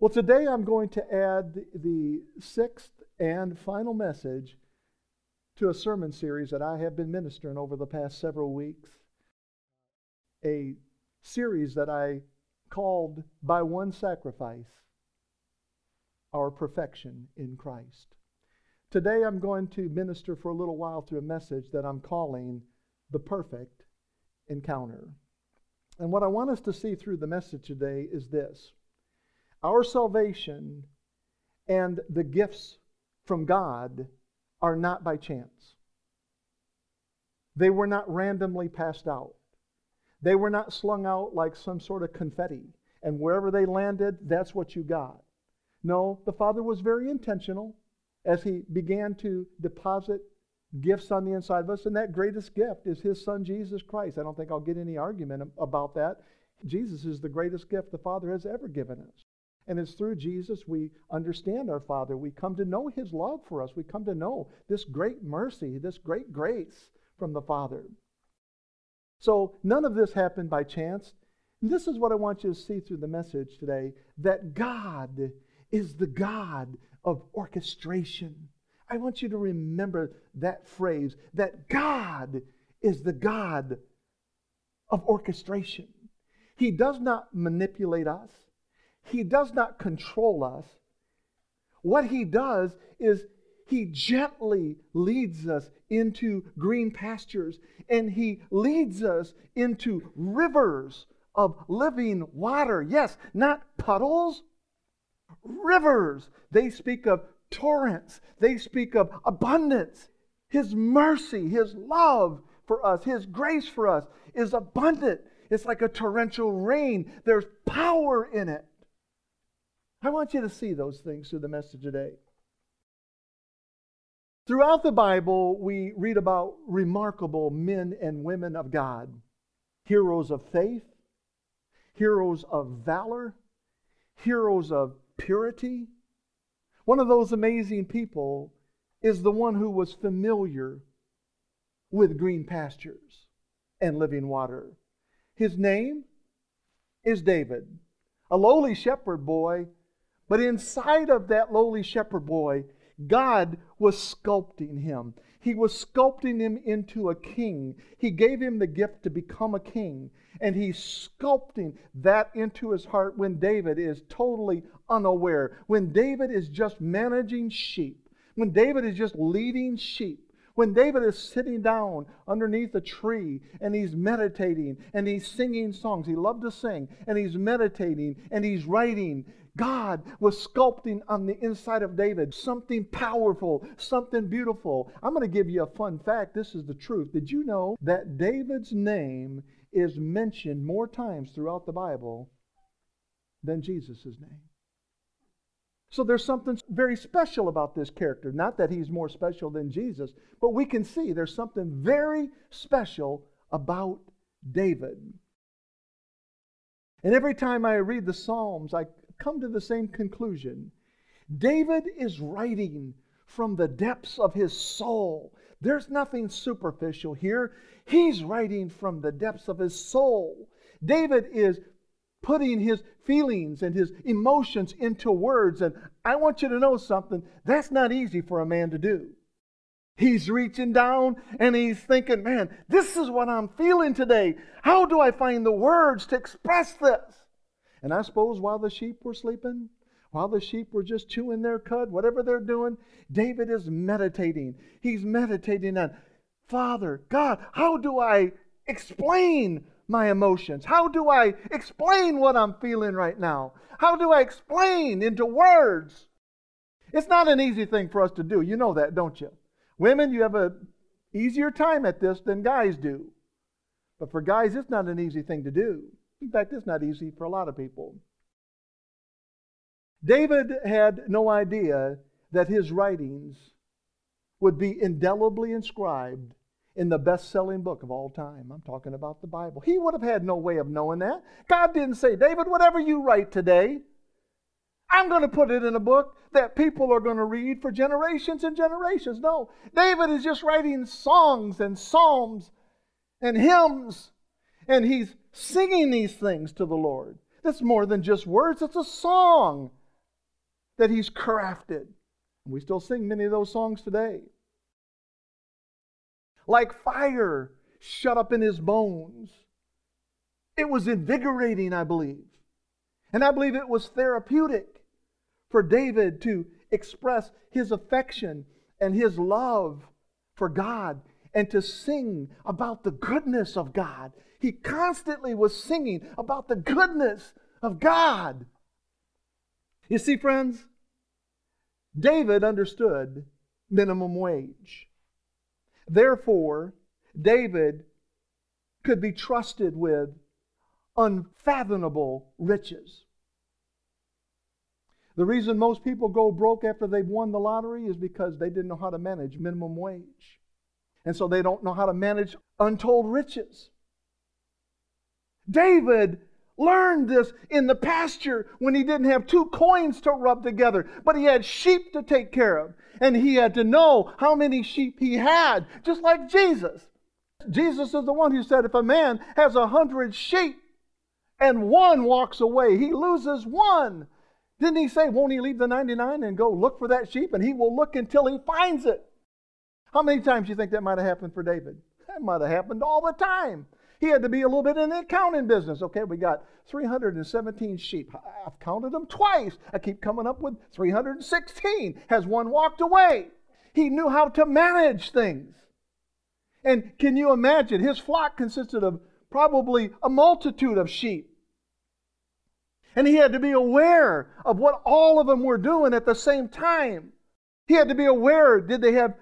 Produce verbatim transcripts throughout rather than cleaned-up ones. Well, today I'm going to add the, the sixth and final message to a sermon series that I have been ministering over the past several weeks. A series that I called By One Sacrifice, Our Perfection in Christ. Today I'm going to minister for a little while through a message that I'm calling The Perfect Encounter. And what I want us to see through the message today is this. Our salvation and the gifts from God are not by chance. They were not randomly passed out. They were not slung out like some sort of confetti, and wherever they landed, that's what you got. No, the Father was very intentional as He began to deposit gifts on the inside of us, and that greatest gift is His Son, Jesus Christ. I don't think I'll get any argument about that. Jesus is the greatest gift the Father has ever given us. And it's through Jesus we understand our Father. We come to know His love for us. We come to know this great mercy, this great grace from the Father. So none of this happened by chance. And this is what I want you to see through the message today, that God is the God of orchestration. I want you to remember that phrase, that God is the God of orchestration. He does not manipulate us. He does not control us. What He does is He gently leads us into green pastures, and He leads us into rivers of living water. Yes, not puddles, rivers. They speak of torrents. They speak of abundance. His mercy, His love for us, His grace for us is abundant. It's like a torrential rain. There's power in it. I want you to see those things through the message today. Throughout the Bible, we read about remarkable men and women of God, heroes of faith, heroes of valor, heroes of purity. One of those amazing people is the one who was familiar with green pastures and living water. His name is David, a lowly shepherd boy. But inside of that lowly shepherd boy, God was sculpting him. He was sculpting him into a king. He gave him the gift to become a king. And He's sculpting that into his heart when David is totally unaware. When David is just managing sheep. When David is just leading sheep. When David is sitting down underneath a tree and he's meditating and he's singing songs. He loved to sing. And he's meditating and he's writing. God was sculpting on the inside of David something powerful, something beautiful. I'm going to give you a fun fact. This is the truth. Did you know that David's name is mentioned more times throughout the Bible than Jesus' name? So there's something very special about this character. Not that he's more special than Jesus, but we can see there's something very special about David. And every time I read the Psalms, I come to the same conclusion. David is writing from the depths of his soul. There's nothing superficial here. He's writing from the depths of his soul. David is putting his feelings and his emotions into words. And I want you to know something. That's not easy for a man to do. He's reaching down and he's thinking, man, this is what I'm feeling today. How do I find the words to express this? And I suppose while the sheep were sleeping, while the sheep were just chewing their cud, whatever they're doing, David is meditating. He's meditating on, Father, God, how do I explain my emotions? How do I explain what I'm feeling right now? How do I explain into words? It's not an easy thing for us to do. You know that, don't you? Women, you have an easier time at this than guys do. But for guys, it's not an easy thing to do. In fact, it's not easy for a lot of people. David had no idea that his writings would be indelibly inscribed in the best-selling book of all time. I'm talking about the Bible. He would have had no way of knowing that. God didn't say, David, whatever you write today, I'm going to put it in a book that people are going to read for generations and generations. No, David is just writing songs and psalms and hymns, and he's singing these things to the Lord. That's more than just words. It's a song that he's crafted. We still sing many of those songs today. Like fire shut up in his bones. It was invigorating, I believe. And I believe it was therapeutic for David to express his affection and his love for God and to sing about the goodness of God. He constantly was singing about the goodness of God. You see, friends, David understood minimum wage. Therefore, David could be trusted with unfathomable riches. The reason most people go broke after they've won the lottery is because they didn't know how to manage minimum wage. And so they don't know how to manage untold riches. David learned this in the pasture when he didn't have two coins to rub together, but he had sheep to take care of. And he had to know how many sheep he had, just like Jesus. Jesus is the one who said, if a man has a hundred sheep and one walks away, he loses one. Didn't he say, won't he leave the ninety-nine and go look for that sheep? And he will look until he finds it. How many times do you think that might have happened for David? That might have happened all the time. He had to be a little bit in the accounting business. Okay, we got three hundred seventeen sheep. I've counted them twice. I keep coming up with three hundred sixteen. Has one walked away? He knew how to manage things. And can you imagine? His flock consisted of probably a multitude of sheep. And he had to be aware of what all of them were doing at the same time. He had to be aware, did they have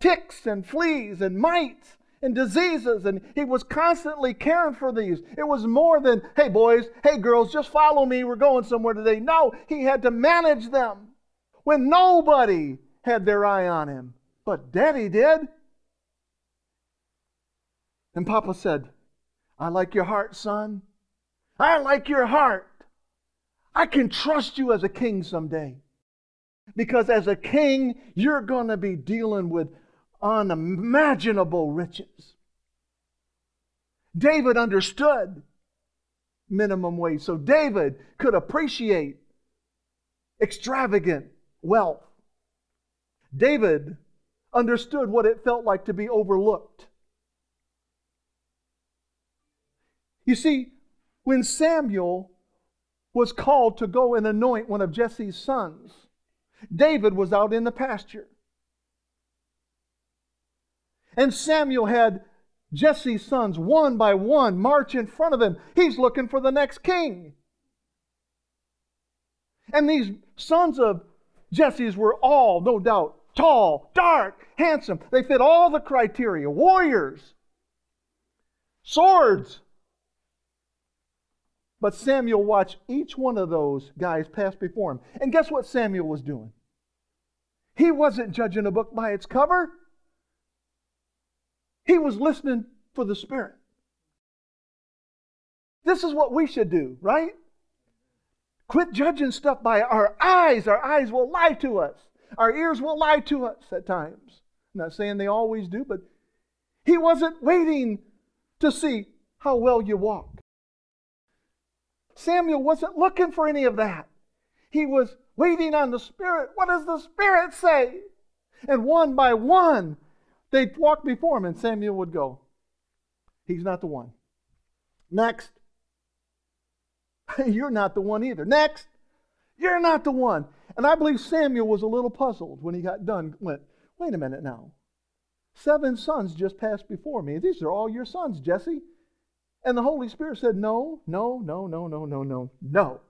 ticks and fleas and mites and diseases, and he was constantly caring for these. It was more than, hey boys, hey girls, just follow me, we're going somewhere today. No, he had to manage them when nobody had their eye on him. But Daddy did. And Papa said, I like your heart, son. I like your heart. I can trust you as a king someday. Because as a king, you're going to be dealing with unimaginable riches. David understood minimum wage, so David could appreciate extravagant wealth. David understood what it felt like to be overlooked. You see, when Samuel was called to go and anoint one of Jesse's sons, David was out in the pasture. And Samuel had Jesse's sons one by one march in front of him. He's looking for the next king. And these sons of Jesse's were all, no doubt, tall, dark, handsome. They fit all the criteria. Warriors. Swords. But Samuel watched each one of those guys pass before him. And guess what Samuel was doing? He wasn't judging a book by its cover. He was listening for the Spirit. This is what we should do, right? Quit judging stuff by our eyes. Our eyes will lie to us. Our ears will lie to us at times. I'm not saying they always do, but he wasn't waiting to see how well you walk. Samuel wasn't looking for any of that. He was waiting on the Spirit. What does the Spirit say? And one by one, they'd walk before him, and Samuel would go, he's not the one. Next. You're not the one either. Next. You're not the one. And I believe Samuel was a little puzzled when he got done. Went, wait a minute now. Seven sons just passed before me. These are all your sons, Jesse. And the Holy Spirit said, no, no, no, no, no, no, no, no.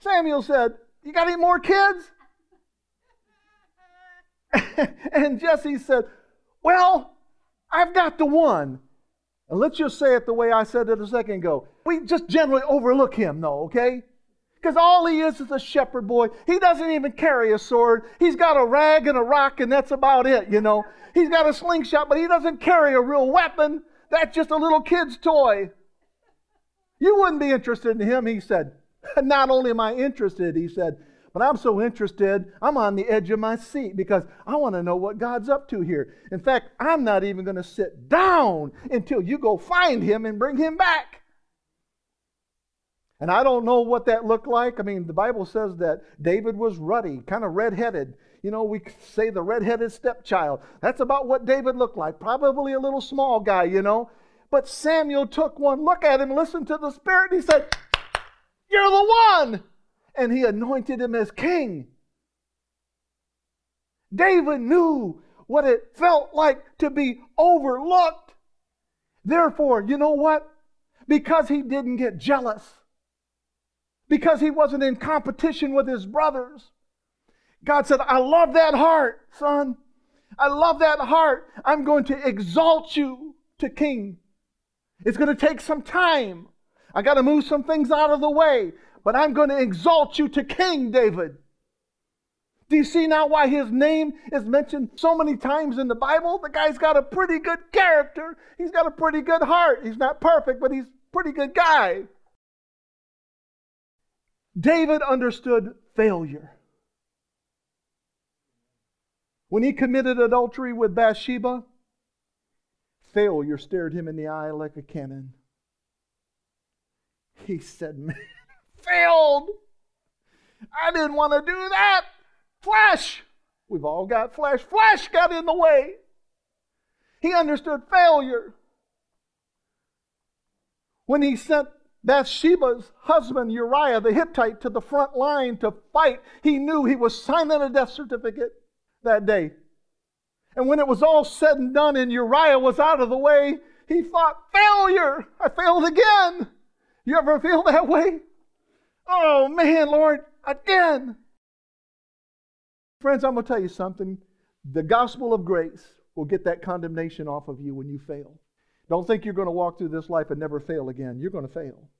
Samuel said, you got any more kids? And Jesse said, well, I've got the one. And let's just say it the way I said it a second ago. We just generally overlook him, though, okay? Because all he is is a shepherd boy. He doesn't even carry a sword. He's got a rag and a rock, and that's about it, you know. He's got a slingshot, but he doesn't carry a real weapon. That's just a little kid's toy. You wouldn't be interested in him, he said. Not only am I interested, he said, but I'm so interested, I'm on the edge of my seat because I want to know what God's up to here. In fact, I'm not even going to sit down until you go find him and bring him back. And I don't know what that looked like. I mean, the Bible says that David was ruddy, kind of redheaded. You know, we say the redheaded stepchild. That's about what David looked like. Probably a little small guy, you know. But Samuel took one look at him, listened to the Spirit, and he said, "You're the one!" And he anointed him as king. David knew what it felt like to be overlooked. Therefore, you know what? Because he didn't get jealous, because he wasn't in competition with his brothers, God said, "I love that heart, son. I love that heart. I'm going to exalt you to king. It's going to take some time. I got to move some things out of the way, but I'm going to exalt you to king, David." Do you see now why his name is mentioned so many times in the Bible? The guy's got a pretty good character. He's got a pretty good heart. He's not perfect, but he's a pretty good guy. David understood failure. When he committed adultery with Bathsheba, failure stared him in the eye like a cannon. He said, "Man, failed. I didn't want to do that. Flesh. We've all got flesh. Flesh got in the way." He understood failure. When he sent Bathsheba's husband, Uriah the Hittite, to the front line to fight, he knew he was signing a death certificate that day. And when it was all said and done and Uriah was out of the way, he thought, "Failure! I failed again." You ever feel that way? "Oh man, Lord, again." Friends, I'm going to tell you something. The gospel of grace will get that condemnation off of you when you fail. Don't think you're going to walk through this life and never fail again. You're going to fail.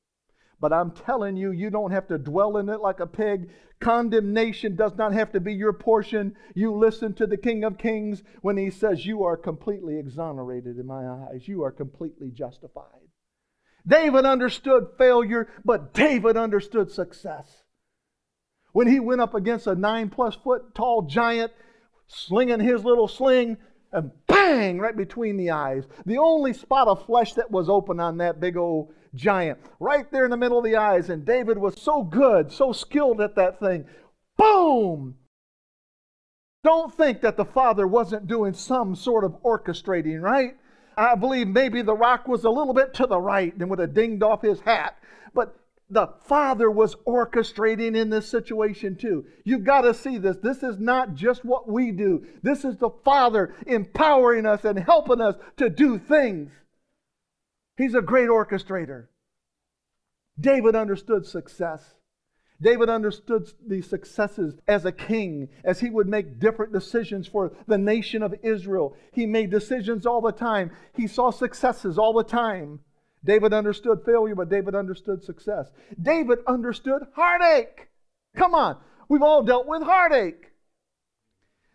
But I'm telling you, you don't have to dwell in it like a pig. Condemnation does not have to be your portion. You listen to the King of Kings when he says, "You are completely exonerated in my eyes. You are completely justified." David understood failure, but David understood success. When he went up against a nine-plus-foot tall giant, slinging his little sling, and bang, right between the eyes. The only spot of flesh that was open on that big old giant, right there in the middle of the eyes. And David was so good, so skilled at that thing. Boom! Don't think that the Father wasn't doing some sort of orchestrating, right? I believe maybe the rock was a little bit to the right and would have dinged off his hat. But the Father was orchestrating in this situation too. You've got to see this. This is not just what we do. This is the Father empowering us and helping us to do things. He's a great orchestrator. David understood success. David understood the successes as a king, as he would make different decisions for the nation of Israel. He made decisions all the time. He saw successes all the time. David understood failure, but David understood success. David understood heartache. Come on, we've all dealt with heartache.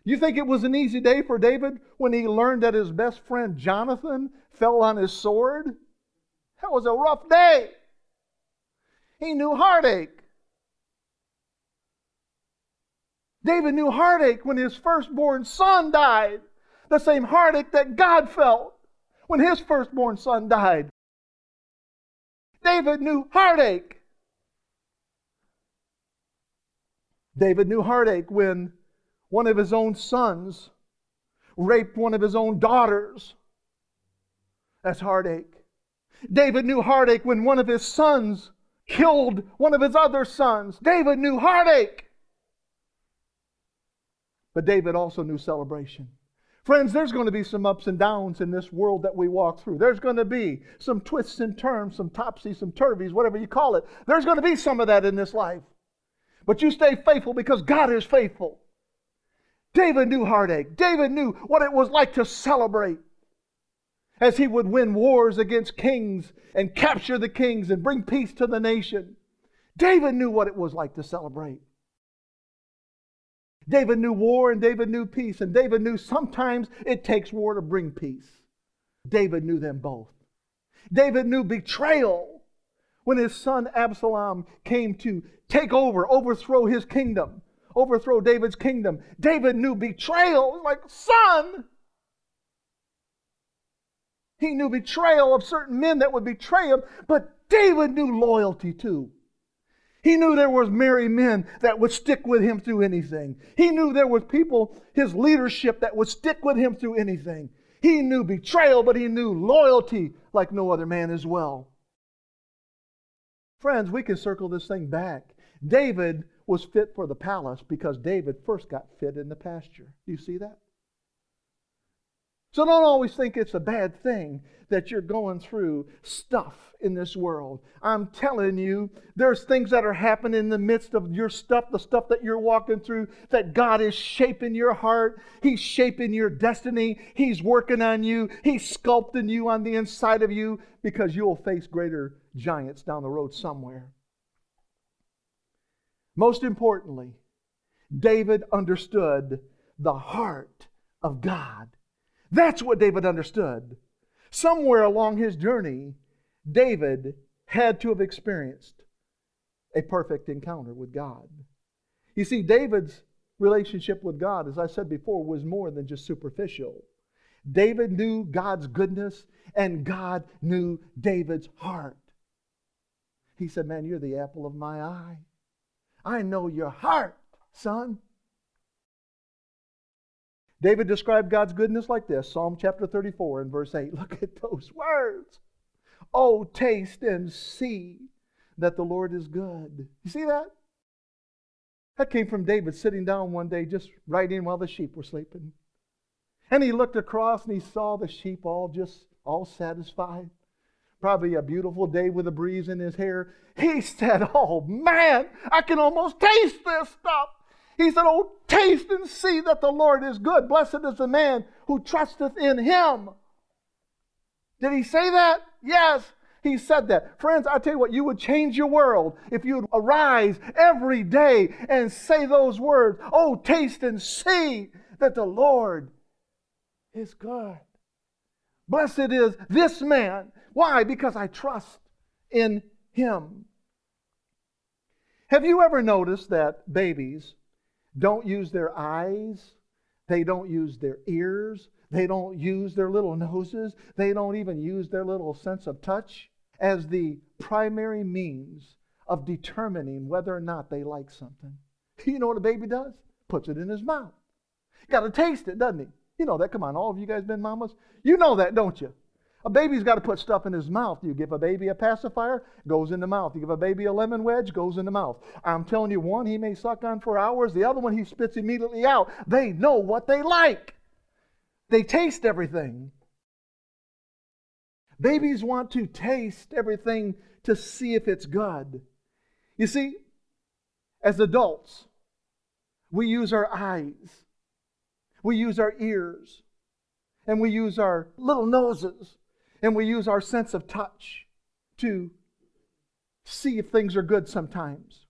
You think it was an easy day for David when he learned that his best friend Jonathan fell on his sword? That was a rough day. He knew heartache. David knew heartache when his firstborn son died. The same heartache that God felt when his firstborn son died. David knew heartache. David knew heartache when one of his own sons raped one of his own daughters. That's heartache. David knew heartache when one of his sons killed one of his other sons. David knew heartache. But David also knew celebration. Friends, there's going to be some ups and downs in this world that we walk through. There's going to be some twists and turns, some topsies, some turvies, whatever you call it. There's going to be some of that in this life. But you stay faithful because God is faithful. David knew heartache. David knew what it was like to celebrate as he would win wars against kings and capture the kings and bring peace to the nation. David knew what it was like to celebrate. David knew war and David knew peace. And David knew sometimes it takes war to bring peace. David knew them both. David knew betrayal when his son Absalom came to take over, overthrow his kingdom, overthrow David's kingdom. David knew betrayal, like son. He knew betrayal of certain men that would betray him, but David knew loyalty too. He knew there was merry men that would stick with him through anything. He knew there was people, his leadership, that would stick with him through anything. He knew betrayal, but he knew loyalty like no other man as well. Friends, we can circle this thing back. David was fit for the palace because David first got fit in the pasture. Do you see that? So don't always think it's a bad thing that you're going through stuff in this world. I'm telling you, there's things that are happening in the midst of your stuff, the stuff that you're walking through, that God is shaping your heart. He's shaping your destiny. He's working on you. He's sculpting you on the inside of you because you'll face greater giants down the road somewhere. Most importantly, David understood the heart of God. That's what David understood. Somewhere along his journey, David had to have experienced a perfect encounter with God. You see, David's relationship with God, as I said before, was more than just superficial. David knew God's goodness, and God knew David's heart. He said, "Man, you're the apple of my eye. I know your heart, son." David described God's goodness like this. Psalm chapter thirty-four and verse eight. Look at those words. "Oh, taste and see that the Lord is good." You see that? That came from David sitting down one day just writing while the sheep were sleeping. And he looked across and he saw the sheep all just, all satisfied. Probably a beautiful day with a breeze in his hair. He said, "Oh man, I can almost taste this stuff." He said, "Oh, taste and see that the Lord is good. Blessed is the man who trusteth in him." Did he say that? Yes, he said that. Friends, I tell you what, you would change your world if you'd arise every day and say those words. "Oh, taste and see that the Lord is good. Blessed is this man." Why? Because I trust in him. Have you ever noticed that babies don't use their eyes, they don't use their ears, they don't use their little noses, they don't even use their little sense of touch as the primary means of determining whether or not they like something? You know what a baby does? Puts it in his mouth. Got to taste it, doesn't he? You know that. Come on, all of you guys been mamas? You know that, don't you? A baby's got to put stuff in his mouth. You give a baby a pacifier, goes in the mouth. You give a baby a lemon wedge, goes in the mouth. I'm telling you, one he may suck on for hours. The other one he spits immediately out. They know what they like. They taste everything. Babies want to taste everything to see if it's good. You see, as adults, we use our eyes. We use our ears. And we use our little noses. And we use our sense of touch to see if things are good sometimes.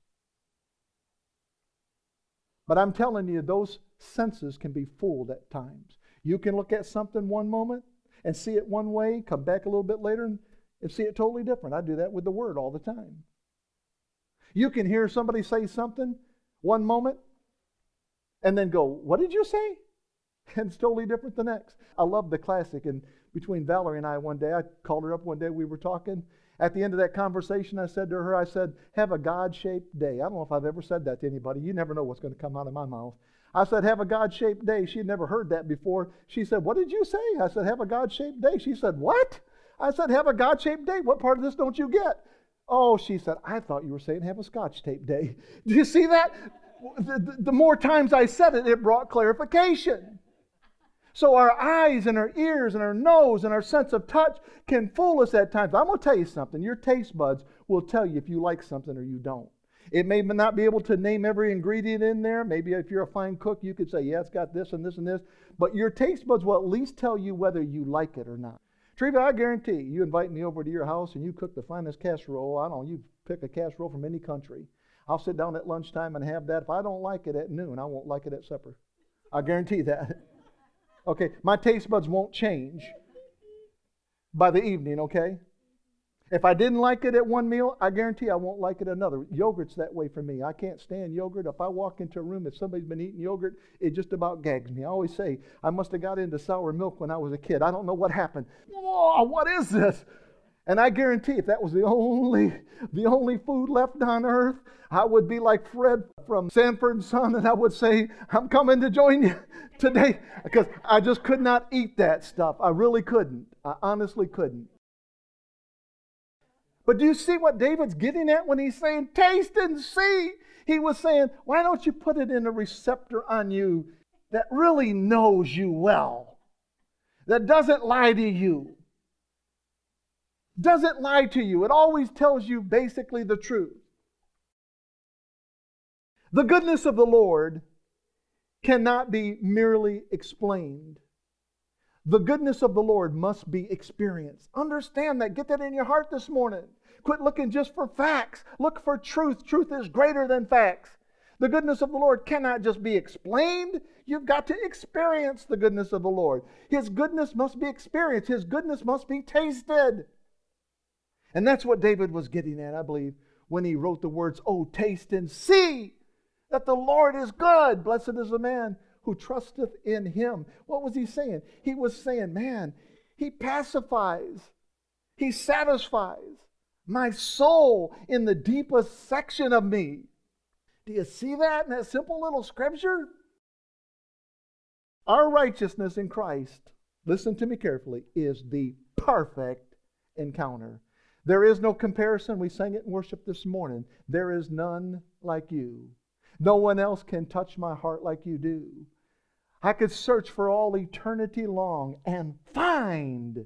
But I'm telling you, those senses can be fooled at times. You can look at something one moment and see it one way, come back a little bit later and see it totally different. I do that with the Word all the time. You can hear somebody say something one moment and then go, "What did you say?" And it's totally different the next. I love the classic. And between Valerie and I one day, I called her up one day, we were talking. At the end of that conversation, I said to her, I said, "Have a God-shaped day." I don't know if I've ever said that to anybody. You never know what's going to come out of my mouth. I said, "Have a God-shaped day." She had never heard that before. She said, "What did you say?" I said, "Have a God-shaped day." She said, "What?" I said, "Have a God-shaped day. What part of this don't you get?" "Oh," she said, "I thought you were saying have a Scotch tape day." Do you see that? The, the, the more times I said it, it brought clarification. So our eyes and our ears and our nose and our sense of touch can fool us at times. I'm going to tell you something. Your taste buds will tell you if you like something or you don't. It may not be able to name every ingredient in there. Maybe if you're a fine cook, you could say, "Yeah, it's got this and this and this." But your taste buds will at least tell you whether you like it or not. Treva, I guarantee you invite me over to your house and you cook the finest casserole. I don't know, you pick a casserole from any country. I'll sit down at lunchtime and have that. If I don't like it at noon, I won't like it at supper. I guarantee that. Okay, my taste buds won't change by the evening, okay? If I didn't like it at one meal, I guarantee I won't like it at another. Yogurt's that way for me. I can't stand yogurt. If I walk into a room, if somebody's been eating yogurt, it just about gags me. I always say, I must have got into sour milk when I was a kid. I don't know what happened. Whoa, what is this? And I guarantee if that was the only the only food left on earth, I would be like Fred from Sanford and Son, and I would say, I'm coming to join you today, because I just could not eat that stuff. I really couldn't. I honestly couldn't. But do you see what David's getting at when he's saying, taste and see? He was saying, why don't you put it in a receptor on you that really knows you well, that doesn't lie to you? Doesn't lie to you. It always tells you basically the truth. The goodness of the Lord cannot be merely explained. The goodness of the Lord must be experienced. Understand that. Get that in your heart this morning. Quit looking just for facts. Look for truth. Truth is greater than facts. The goodness of the Lord cannot just be explained. You've got to experience the goodness of the Lord. His goodness must be experienced. His goodness must be tasted. And that's what David was getting at, I believe, when he wrote the words, oh, taste and see that the Lord is good. Blessed is the man who trusteth in him. What was he saying? He was saying, man, he pacifies, he satisfies my soul in the deepest section of me. Do you see that in that simple little scripture? Our righteousness in Christ, listen to me carefully, is the perfect encounter. There is no comparison. We sang it in worship this morning. There is none like you. No one else can touch my heart like you do. I could search for all eternity long and find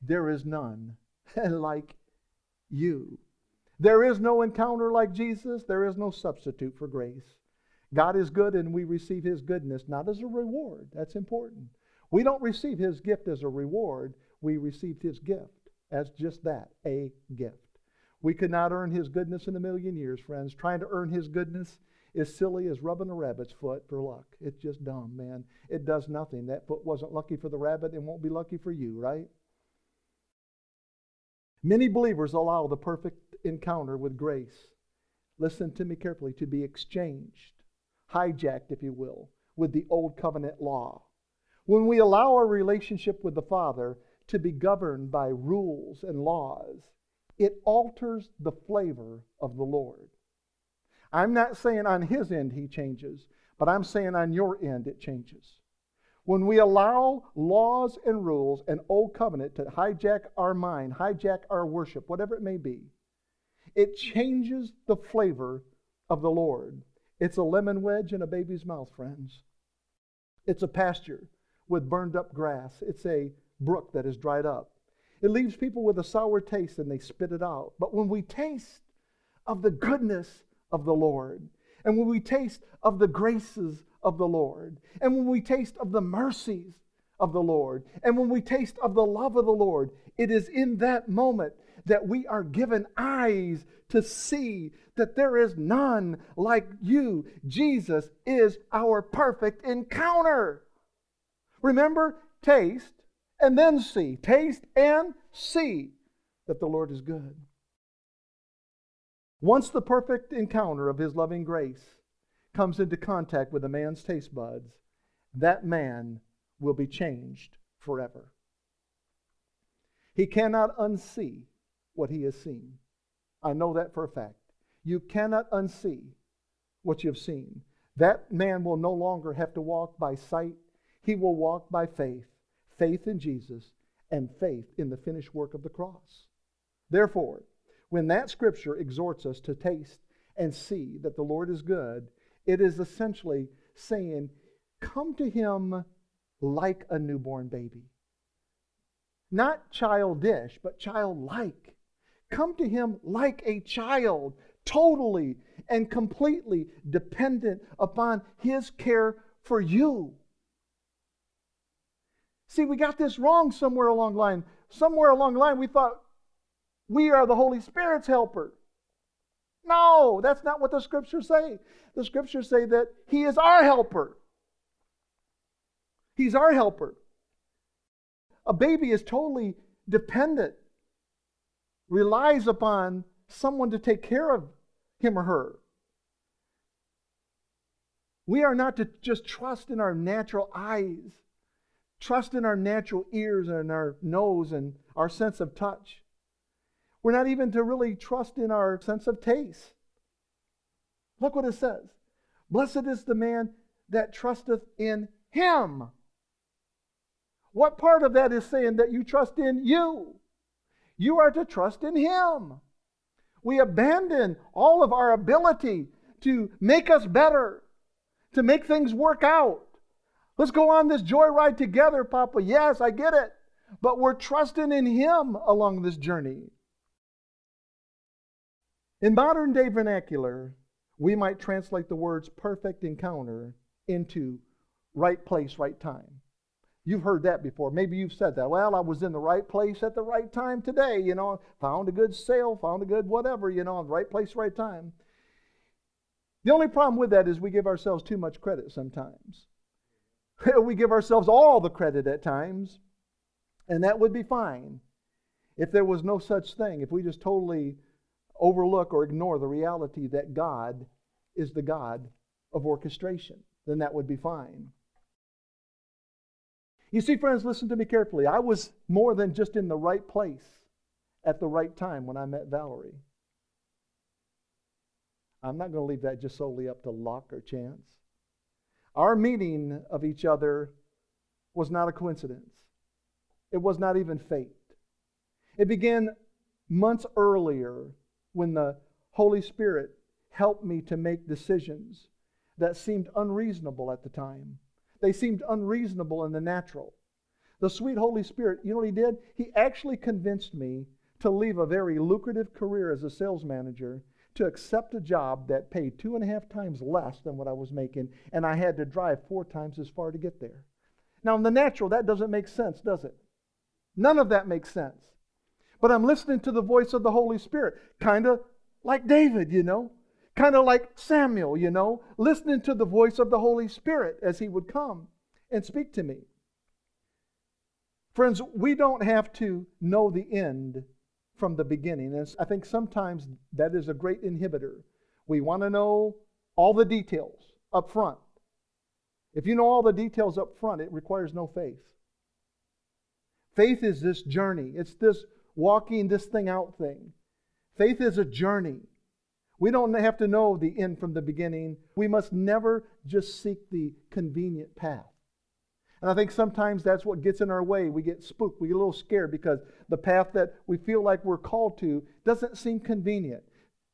there is none like you. There is no encounter like Jesus. There is no substitute for grace. God is good, and we receive His goodness not as a reward. That's important. We don't receive His gift as a reward. We receive His gift as just that, a gift. We could not earn His goodness in a million years, friends. Trying to earn His goodness is silly as rubbing a rabbit's foot for luck. It's just dumb, man. It does nothing. That foot wasn't lucky for the rabbit and won't be lucky for you, right? Many believers allow the perfect encounter with grace, listen to me carefully, to be exchanged, hijacked, if you will, with the old covenant law. When we allow our relationship with the Father to be governed by rules and laws, it alters the flavor of the Lord. I'm not saying on His end He changes, but I'm saying on your end it changes. When we allow laws and rules and old covenant to hijack our mind, hijack our worship, whatever it may be, it changes the flavor of the Lord. It's a lemon wedge in a baby's mouth, friends. It's a pasture with burned up grass. It's a brook that is dried up. It leaves people with a sour taste and they spit it out. But when we taste of the goodness of the Lord, and when we taste of the graces of the Lord, and when we taste of the mercies of the Lord, and when we taste of the love of the Lord, it is in that moment that we are given eyes to see that there is none like you. Jesus is our perfect encounter. Remember, taste and then see. Taste and see that the Lord is good. Once the perfect encounter of His loving grace comes into contact with a man's taste buds, that man will be changed forever. He cannot unsee what he has seen. I know that for a fact. You cannot unsee what you have seen. That man will no longer have to walk by sight. He will walk by faith, faith in Jesus, and faith in the finished work of the cross. Therefore, when that scripture exhorts us to taste and see that the Lord is good, it is essentially saying, come to Him like a newborn baby. Not childish, but childlike. Come to Him like a child, totally and completely dependent upon His care for you. See, we got this wrong somewhere along the line. Somewhere along the line, we thought we are the Holy Spirit's helper. No, that's not what the Scriptures say. The Scriptures say that He is our helper. He's our helper. A baby is totally dependent, relies upon someone to take care of him or her. We are not to just trust in our natural eyes, trust in our natural ears and our nose and our sense of touch. We're not even to really trust in our sense of taste. Look what it says. Blessed is the man that trusteth in him. What part of that is saying that you trust in you? You are to trust in him. We abandon all of our ability to make us better, to make things work out. Let's go on this joyride together, Papa. Yes, I get it. But we're trusting in him along this journey. In modern day vernacular, we might translate the words perfect encounter into right place, right time. You've heard that before. Maybe you've said that. Well, I was in the right place at the right time today, you know, found a good sale, found a good whatever, you know, right place, right time. The only problem with that is we give ourselves too much credit sometimes. We give ourselves all the credit at times, and that would be fine if there was no such thing, if we just totally overlook or ignore the reality that God is the God of orchestration, then that would be fine. You see, friends, listen to me carefully. I was more than just in the right place at the right time when I met Valerie. I'm not going to leave that just solely up to luck or chance. Our meeting of each other was not a coincidence. It was not even fate. It began months earlier when the Holy Spirit helped me to make decisions that seemed unreasonable at the time. They seemed unreasonable in the natural. The sweet Holy Spirit, you know what he did? He actually convinced me to leave a very lucrative career as a sales manager to accept a job that paid two and a half times less than what I was making, and I had to drive four times as far to get there. Now, in the natural, that doesn't make sense, does it? None of that makes sense. But I'm listening to the voice of the Holy Spirit, kind of like David, you know, kind of like Samuel, you know, listening to the voice of the Holy Spirit as he would come and speak to me. Friends, we don't have to know the end from the beginning. And I think sometimes that is a great inhibitor. We want to know all the details up front. If you know all the details up front, it requires no faith. Faith is this journey. It's this walking this thing out thing. Faith is a journey. We don't have to know the end from the beginning. We must never just seek the convenient path. And I think sometimes that's what gets in our way. We get spooked. We get a little scared because the path that we feel like we're called to doesn't seem convenient.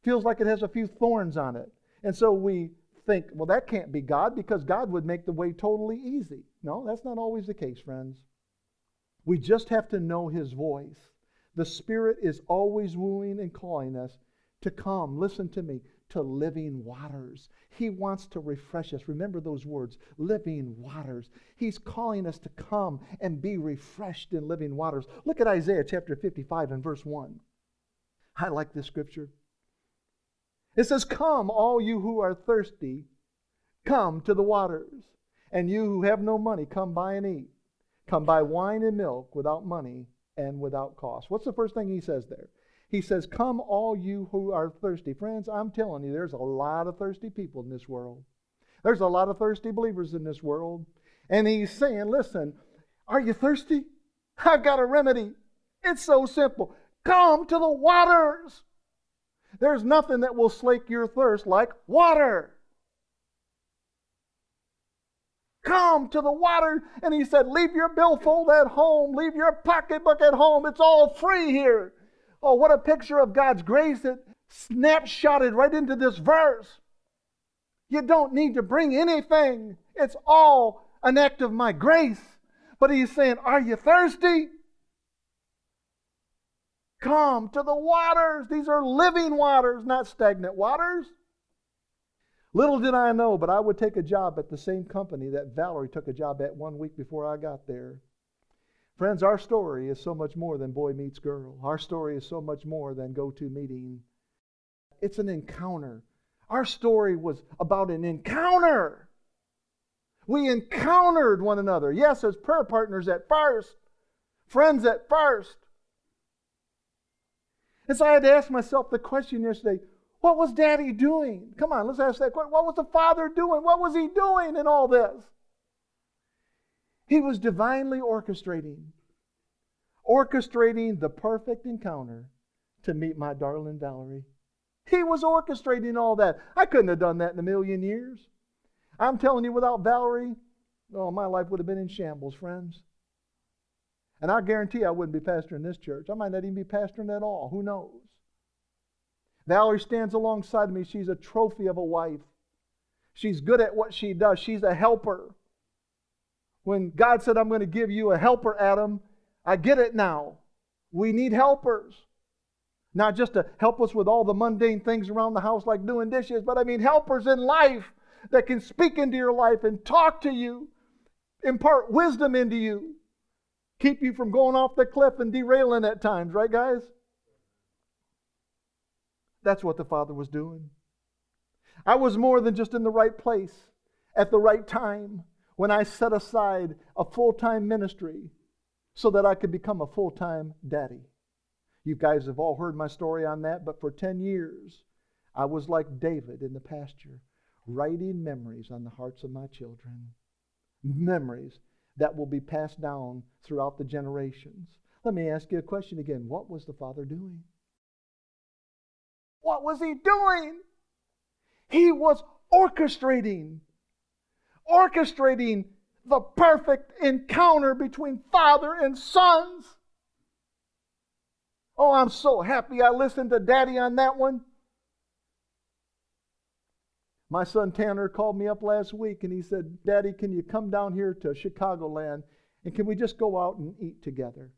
Feels like it has a few thorns on it. And so we think, well, that can't be God because God would make the way totally easy. No, that's not always the case, friends. We just have to know his voice. The Spirit is always wooing and calling us to come, listen to me, to living waters. He wants to refresh us. Remember those words, living waters. He's calling us to come and be refreshed in living waters. Look at Isaiah chapter fifty-five and verse one. I like this scripture. It says, come, all you who are thirsty, come to the waters. And you who have no money, come buy and eat. Come buy wine and milk without money and without cost. What's the first thing he says there? He says, come all you who are thirsty. Friends, I'm telling you, there's a lot of thirsty people in this world. There's a lot of thirsty believers in this world. And he's saying, listen, are you thirsty? I've got a remedy. It's so simple. Come to the waters. There's nothing that will slake your thirst like water. Come to the water. And he said, leave your billfold at home. Leave your pocketbook at home. It's all free here. Oh, what a picture of God's grace that snapshotted right into this verse. You don't need to bring anything. It's all an act of my grace. But he's saying, are you thirsty? Come to the waters. These are living waters, not stagnant waters. Little did I know, but I would take a job at the same company that Valerie took a job at one week before I got there. Friends, our story is so much more than boy meets girl. Our story is so much more than go-to meeting. It's an encounter. Our story was about an encounter. We encountered one another. Yes, as prayer partners at first, friends at first. And so I had to ask myself the question yesterday, what was Daddy doing? Come on, let's ask that question. What was the Father doing? What was he doing in all this? He was divinely orchestrating, orchestrating the perfect encounter to meet my darling Valerie. He was orchestrating all that. I couldn't have done that in a million years. I'm telling you, without Valerie, oh, my life would have been in shambles, friends. And I guarantee I wouldn't be pastoring this church. I might not even be pastoring at all. Who knows? Valerie stands alongside of me. She's a trophy of a wife. She's good at what she does. She's a helper. When God said, I'm going to give you a helper, Adam, I get it now. We need helpers. Not just to help us with all the mundane things around the house like doing dishes, but I mean helpers in life that can speak into your life and talk to you, impart wisdom into you, keep you from going off the cliff and derailing at times, right, guys? That's what the Father was doing. I was more than just in the right place at the right time when I set aside a full-time ministry so that I could become a full-time daddy. You guys have all heard my story on that, but for ten years, I was like David in the pasture, writing memories on the hearts of my children. Memories that will be passed down throughout the generations. Let me ask you a question again. What was the Father doing? What was He doing? He was orchestrating, orchestrating the perfect encounter between father and sons. Oh, I'm so happy I listened to Daddy on that one. My son Tanner called me up last week and he said, Daddy, can you come down here to Chicagoland and can we just go out and eat together?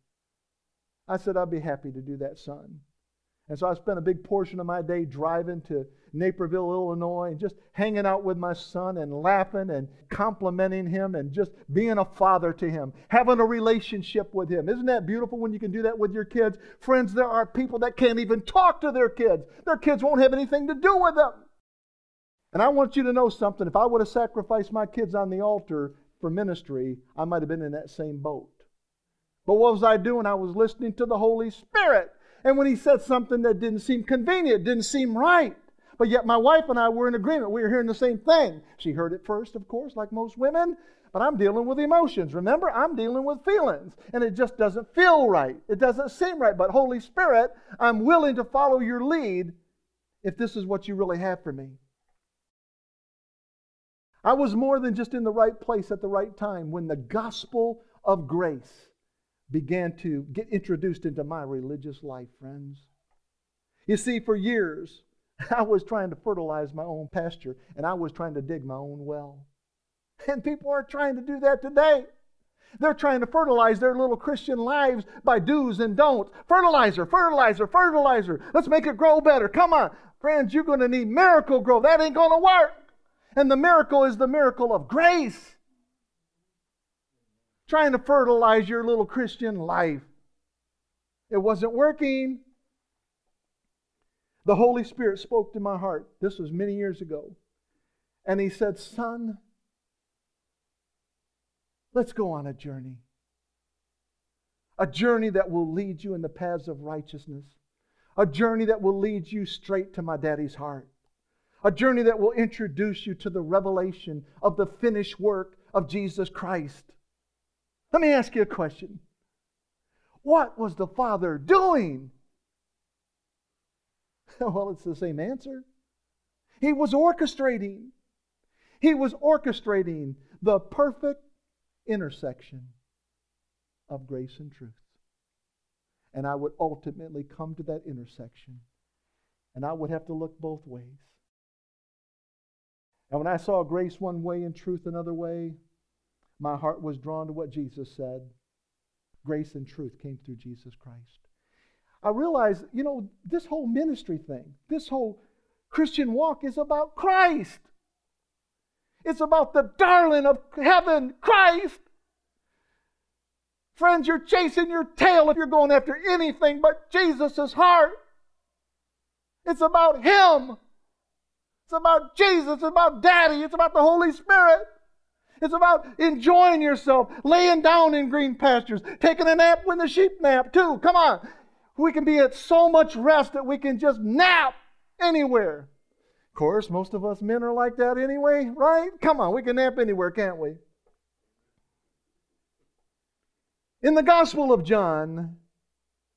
I said, I'd be happy to do that, son. And so I spent a big portion of my day driving to Naperville, Illinois, and just hanging out with my son and laughing and complimenting him and just being a father to him, having a relationship with him. Isn't that beautiful when you can do that with your kids? Friends, there are people that can't even talk to their kids. Their kids won't have anything to do with them. And I want you to know something. If I would have sacrificed my kids on the altar for ministry, I might have been in that same boat. But what was I doing? I was listening to the Holy Spirit. And when He said something that didn't seem convenient, didn't seem right, but yet my wife and I were in agreement. We were hearing the same thing. She heard it first, of course, like most women, but I'm dealing with emotions. Remember, I'm dealing with feelings, and it just doesn't feel right. It doesn't seem right, but Holy Spirit, I'm willing to follow your lead if this is what you really have for me. I was more than just in the right place at the right time when the gospel of grace began to get introduced into my religious life, friends. You see, for years, I was trying to fertilize my own pasture, and I was trying to dig my own well. And people are trying to do that today. They're trying to fertilize their little Christian lives by do's and don'ts. Fertilizer, fertilizer, fertilizer. Let's make it grow better. Come on. Friends, you're going to need miracle growth. That ain't going to work. And the miracle is the miracle of grace. Trying to fertilize your little Christian life. It wasn't working. The Holy Spirit spoke to my heart. This was many years ago. And He said, son, let's go on a journey. A journey that will lead you in the paths of righteousness. A journey that will lead you straight to my Daddy's heart. A journey that will introduce you to the revelation of the finished work of Jesus Christ. Let me ask you a question. What was the Father doing? Well, it's the same answer. He was orchestrating. He was orchestrating the perfect intersection of grace and truth. And I would ultimately come to that intersection. And I would have to look both ways. And when I saw grace one way and truth another way, my heart was drawn to what Jesus said. Grace and truth came through Jesus Christ. I realized, you know, this whole ministry thing, this whole Christian walk is about Christ. It's about the darling of heaven, Christ. Friends, you're chasing your tail if you're going after anything but Jesus' heart. It's about Him. It's about Jesus. It's about Daddy. It's about the Holy Spirit. It's about enjoying yourself, laying down in green pastures, taking a nap when the sheep nap too. Come on. We can be at so much rest that we can just nap anywhere. Of course, most of us men are like that anyway, right? Come on, we can nap anywhere, can't we? In the Gospel of John,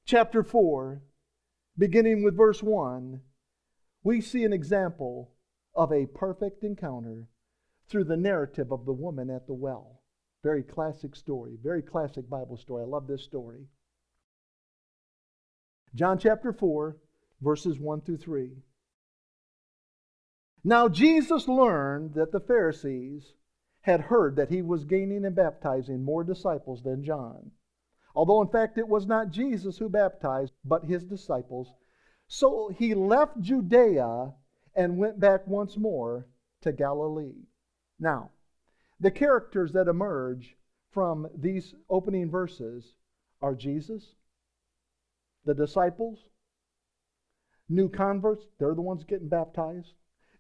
chapter four, beginning with verse one, we see an example of a perfect encounter through the narrative of the woman at the well. Very classic story, very classic Bible story. I love this story. John chapter four, verses one through three. Now Jesus learned that the Pharisees had heard that he was gaining and baptizing more disciples than John, although in fact it was not Jesus who baptized, but his disciples. So he left Judea and went back once more to Galilee. Now, the characters that emerge from these opening verses are Jesus, the disciples, new converts, they're the ones getting baptized,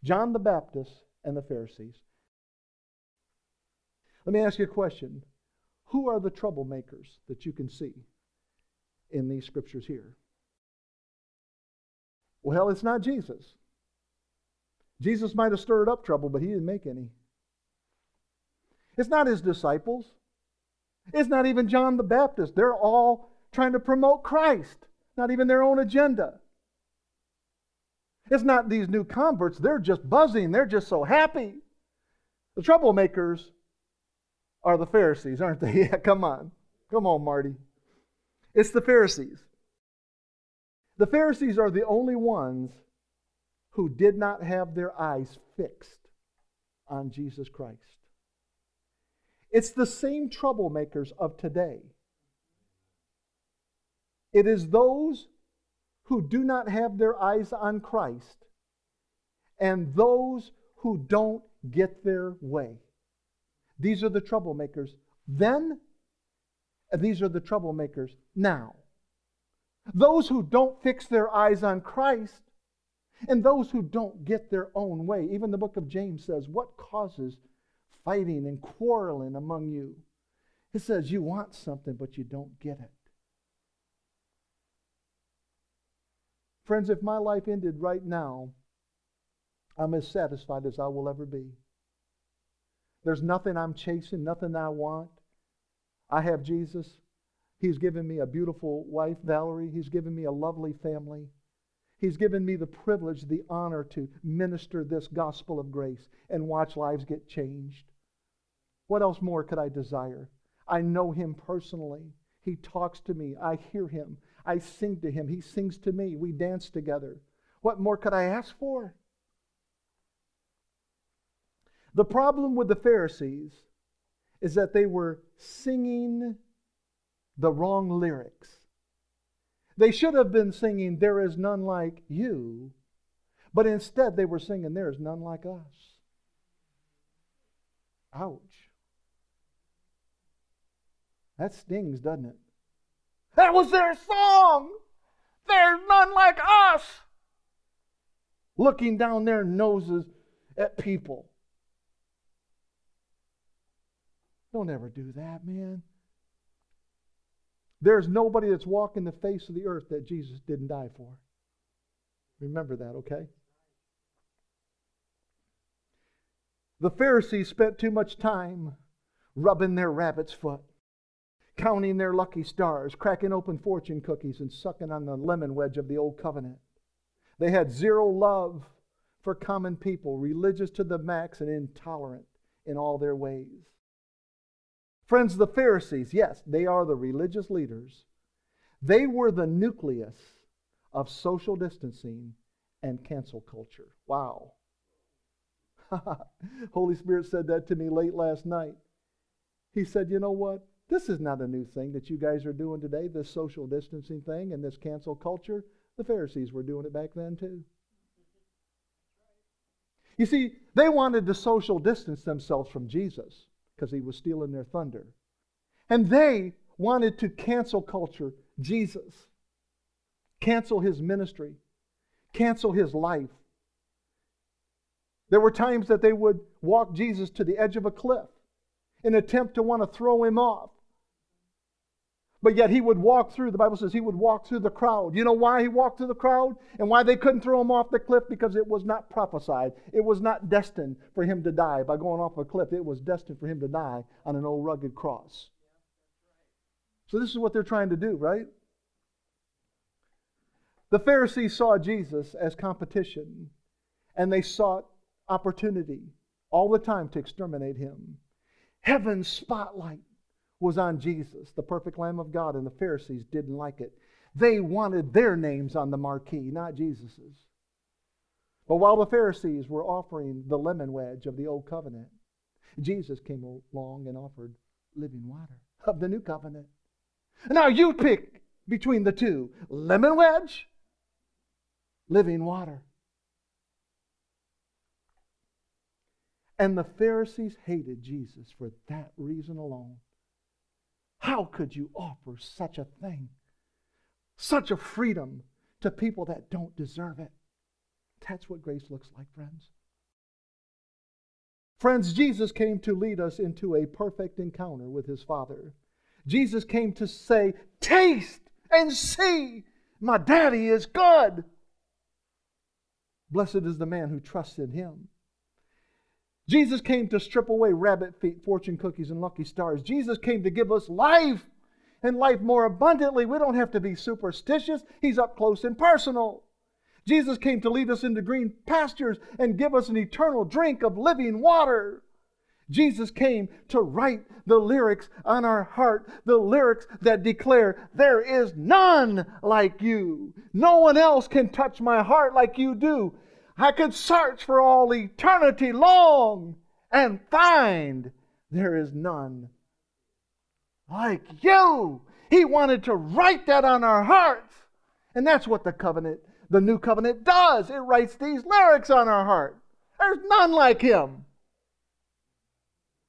John the Baptist, and the Pharisees. Let me ask you a question. Who are the troublemakers that you can see in these scriptures here? Well, it's not Jesus. Jesus might have stirred up trouble, but he didn't make any. It's not his disciples. It's not even John the Baptist. They're all trying to promote Christ, not even their own agenda. It's not these new converts. They're just buzzing. They're just so happy. The troublemakers are the Pharisees, aren't they? Yeah, come on. Come on, Marty. It's the Pharisees. The Pharisees are the only ones who did not have their eyes fixed on Jesus Christ. It's the same troublemakers of today. It is those who do not have their eyes on Christ and those who don't get their way. These are the troublemakers then, and these are the troublemakers now. Those who don't fix their eyes on Christ and those who don't get their own way. Even the book of James says, what causes fighting and quarreling among you? It says you want something, but you don't get it. Friends, if my life ended right now, I'm as satisfied as I will ever be. There's nothing I'm chasing, nothing I want. I have Jesus. He's given me a beautiful wife, Valerie. He's given me a lovely family. He's given me the privilege, the honor to minister this gospel of grace and watch lives get changed. What else more could I desire? I know him personally. He talks to me. I hear him. I sing to him. He sings to me. We dance together. What more could I ask for? The problem with the Pharisees is that they were singing the wrong lyrics. They should have been singing, there is none like you, but instead they were singing, there is none like us. Ouch. That stings, doesn't it? That was their song. There's none like us. Looking down their noses at people. Don't ever do that, man. There's nobody that's walking the face of the earth that Jesus didn't die for. Remember that, okay? The Pharisees spent too much time rubbing their rabbit's foot, counting their lucky stars, cracking open fortune cookies, and sucking on the lemon wedge of the old covenant. They had zero love for common people, religious to the max and intolerant in all their ways. Friends, the Pharisees, yes, they are the religious leaders. They were the nucleus of social distancing and cancel culture. Wow. Holy Spirit said that to me late last night. He said, you know what? This is not a new thing that you guys are doing today, this social distancing thing and this cancel culture. The Pharisees were doing it back then too. You see, they wanted to social distance themselves from Jesus because he was stealing their thunder. And they wanted to cancel culture Jesus, cancel his ministry, cancel his life. There were times that they would walk Jesus to the edge of a cliff in an attempt to want to throw him off. But yet he would walk through, the Bible says he would walk through the crowd. You know why he walked through the crowd and why they couldn't throw him off the cliff? Because it was not prophesied. It was not destined for him to die by going off a cliff. It was destined for him to die on an old rugged cross. So this is what they're trying to do, right? The Pharisees saw Jesus as competition, and they sought opportunity all the time to exterminate him. Heaven's spotlight was on Jesus, the perfect Lamb of God, and the Pharisees didn't like it. They wanted their names on the marquee, not Jesus's. But while the Pharisees were offering the lemon wedge of the old covenant, Jesus came along and offered living water of the new covenant. Now you pick between the two, lemon wedge, living water. And the Pharisees hated Jesus for that reason alone. How could you offer such a thing, such a freedom to people that don't deserve it? That's what grace looks like, friends. Friends, Jesus came to lead us into a perfect encounter with His Father. Jesus came to say, taste and see, my daddy is good. Blessed is the man who trusts in Him. Jesus came to strip away rabbit feet, fortune cookies, and lucky stars. Jesus came to give us life, and life more abundantly. We don't have to be superstitious. He's up close and personal. Jesus came to lead us into green pastures and give us an eternal drink of living water. Jesus came to write the lyrics on our heart, the lyrics that declare, there is none like you. No one else can touch my heart like you do. I could search for all eternity long and find there is none like you. He wanted to write that on our hearts. And that's what the covenant, the new covenant does. It writes these lyrics on our heart. There's none like Him.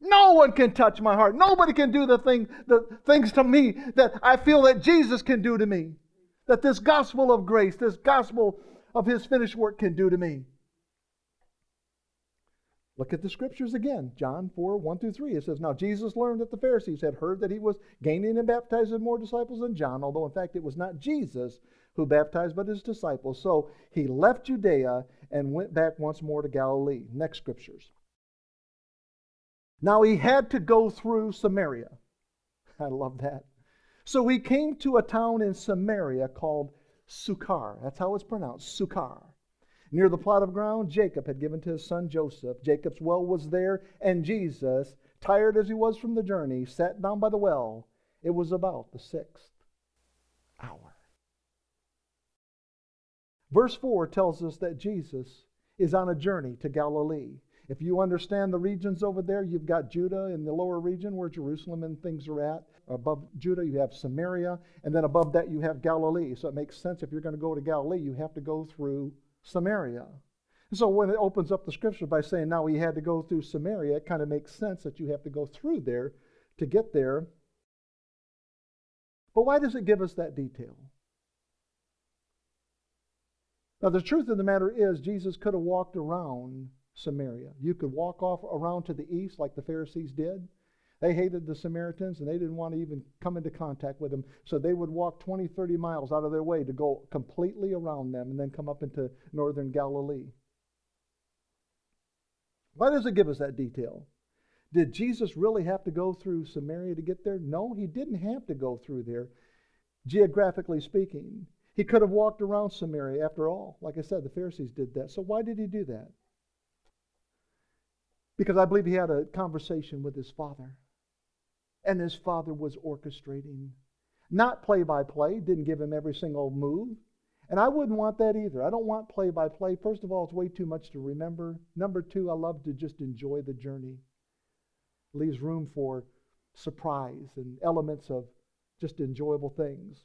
No one can touch my heart. Nobody can do the thing, the things to me that I feel that Jesus can do to me. That this gospel of grace, this gospel of His finished work can do to me. Look at the scriptures again. John four, one through three. It says, now Jesus learned that the Pharisees had heard that He was gaining and baptizing more disciples than John, although in fact it was not Jesus who baptized but His disciples. So He left Judea and went back once more to Galilee. Next scriptures. Now He had to go through Samaria. I love that. So He came to a town in Samaria called Sukar. That's how it's pronounced, Sukar. Near the plot of ground Jacob had given to his son Joseph. Jacob's well was there, and Jesus, tired as He was from the journey, sat down by the well. It was about the sixth hour. Verse four tells us that Jesus is on a journey to Galilee. If you understand the regions over there, you've got Judah in the lower region where Jerusalem and things are at. Above Judah, you have Samaria, and then above that you have Galilee. So it makes sense if you're going to go to Galilee, you have to go through Samaria. And so when it opens up the scripture by saying, now He had to go through Samaria, it kind of makes sense that you have to go through there to get there. But why does it give us that detail? Now the truth of the matter is, Jesus could have walked around Samaria. You could walk off around to the east like the Pharisees did. They hated the Samaritans and they didn't want to even come into contact with them. So they would walk twenty, thirty miles out of their way to go completely around them and then come up into northern Galilee. Why does it give us that detail? Did Jesus really have to go through Samaria to get there? No, He didn't have to go through there, geographically speaking. He could have walked around Samaria after all. Like I said, the Pharisees did that. So why did He do that? Because I believe He had a conversation with His Father. And His Father was orchestrating. Not play-by-play, didn't give Him every single move. And I wouldn't want that either. I don't want play-by-play. First of all, it's way too much to remember. Number two, I love to just enjoy the journey. It leaves room for surprise and elements of just enjoyable things.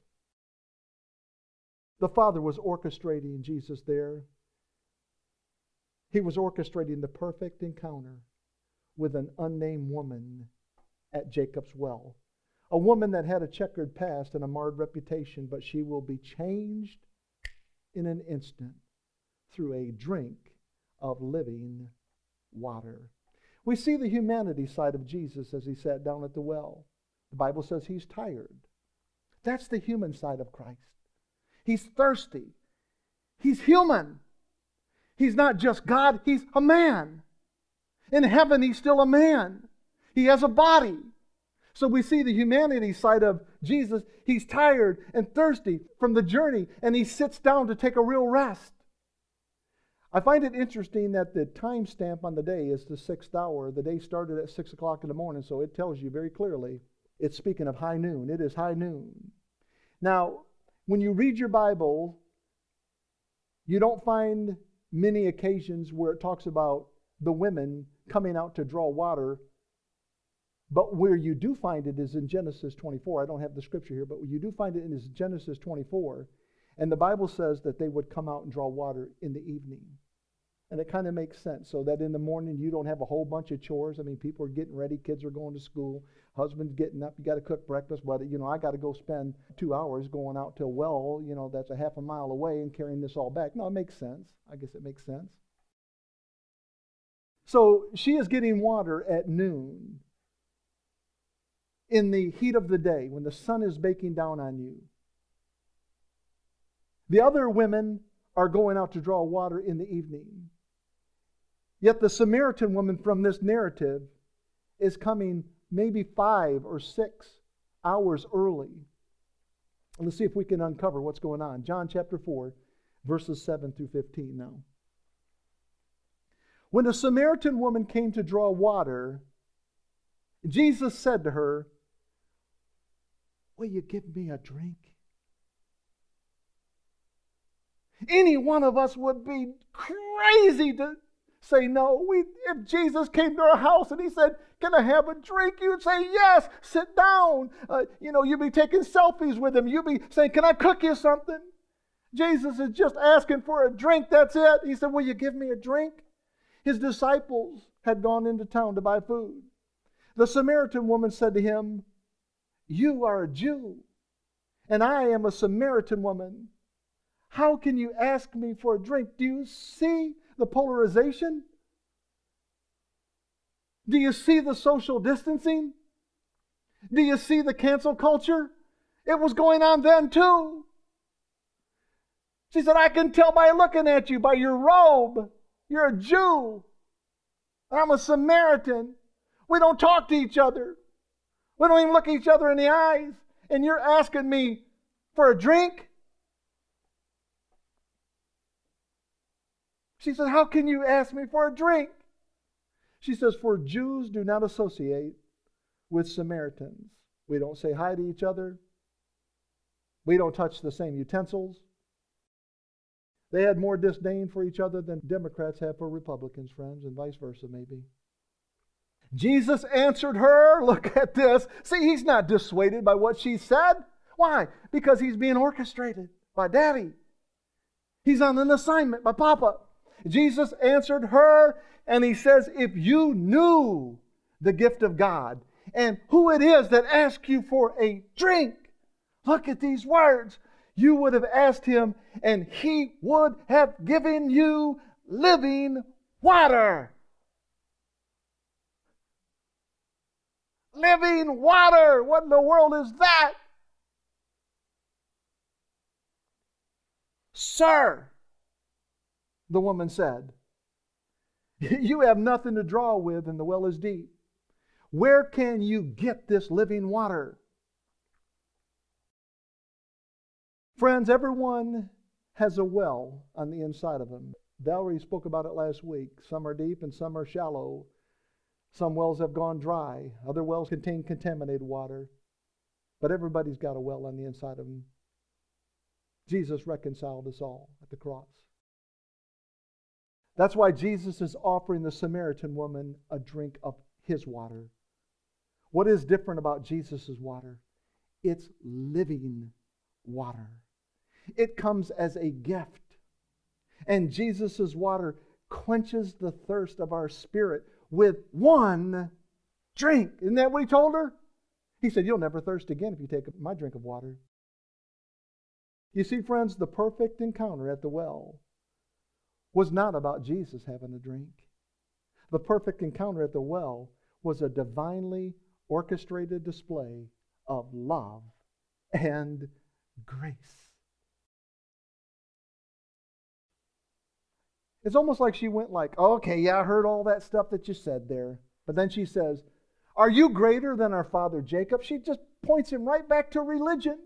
The Father was orchestrating Jesus there. He was orchestrating the perfect encounter with an unnamed woman at Jacob's well. A woman that had a checkered past and a marred reputation, but she will be changed in an instant through a drink of living water. We see the humanity side of Jesus as He sat down at the well. The Bible says He's tired. That's the human side of Christ. He's thirsty. He's human. He's not just God, He's a man. In heaven, He's still a man. He has a body. So we see the humanity side of Jesus. He's tired and thirsty from the journey, and he sits down to take a real rest. I find it interesting that the time stamp on the day is the sixth hour. The day started at six o'clock in the morning, so it tells you very clearly it's speaking of high noon. It is high noon. Now, when you read your Bible, you don't find many occasions where it talks about the women coming out to draw water. But where you do find it is in Genesis twenty-four. I don't have the scripture here, but you do find it in Genesis twenty-four. And the Bible says that they would come out and draw water in the evening. And it kind of makes sense, so that in the morning you don't have a whole bunch of chores. I mean, people are getting ready, kids are going to school, husband's getting up, you got to cook breakfast. But, you know, I got to go spend two hours going out to a well, you know, that's a half a mile away and carrying this all back. No, it makes sense. I guess it makes sense. So she is getting water at noon in the heat of the day when the sun is baking down on you. The other women are going out to draw water in the evening. Yet the Samaritan woman from this narrative is coming maybe five or six hours early. Let's see if we can uncover what's going on. John chapter four, verses seven through fifteen now. When the Samaritan woman came to draw water, Jesus said to her, "Will you give me a drink?" Any one of us would be crazy to say no. We, if Jesus came to our house and he said, "Can I have a drink?" you'd say, "Yes, sit down." Uh, you know, you'd be taking selfies with him. You'd be saying, "Can I cook you something?" Jesus is just asking for a drink. That's it. He said, "Will you give me a drink?" His disciples had gone into town to buy food. The Samaritan woman said to him, "You are a Jew, and I am a Samaritan woman. How can you ask me for a drink?" Do you see the polarization? Do you see the social distancing? Do you see the cancel culture? It was going on then too. She said, "I can tell by looking at you, by your robe. You're a Jew. I'm a Samaritan. We don't talk to each other. We don't even look each other in the eyes. And you're asking me for a drink?" She said, "How can you ask me for a drink?" She says, "For Jews do not associate with Samaritans. We don't say hi to each other. We don't touch the same utensils." They had more disdain for each other than Democrats have for Republicans, friends, and vice versa, maybe. Jesus answered her. Look at this. See, he's not dissuaded by what she said. Why? Because he's being orchestrated by Daddy. He's on an assignment by Papa. Jesus answered her, and he says, "If you knew the gift of God and who it is that asks you for a drink," look at these words, "you would have asked him, and he would have given you living water." Living water! What in the world is that? "Sir," the woman said, "you have nothing to draw with, and the well is deep. Where can you get this living water?" Friends, everyone has a well on the inside of them. Valerie spoke about it last week. Some are deep and some are shallow. Some wells have gone dry. Other wells contain contaminated water. But everybody's got a well on the inside of them. Jesus reconciled us all at the cross. That's why Jesus is offering the Samaritan woman a drink of his water. What is different about Jesus' water? It's living water. It comes as a gift. And Jesus' water quenches the thirst of our spirit with one drink. Isn't that what he told her? He said, "You'll never thirst again if you take my drink of water." You see, friends, the perfect encounter at the well was not about Jesus having a drink. The perfect encounter at the well was a divinely orchestrated display of love and grace. It's almost like she went like, "Okay, yeah, I heard all that stuff that you said there." But then she says, Are you greater than our father Jacob? She just points him right back to religion.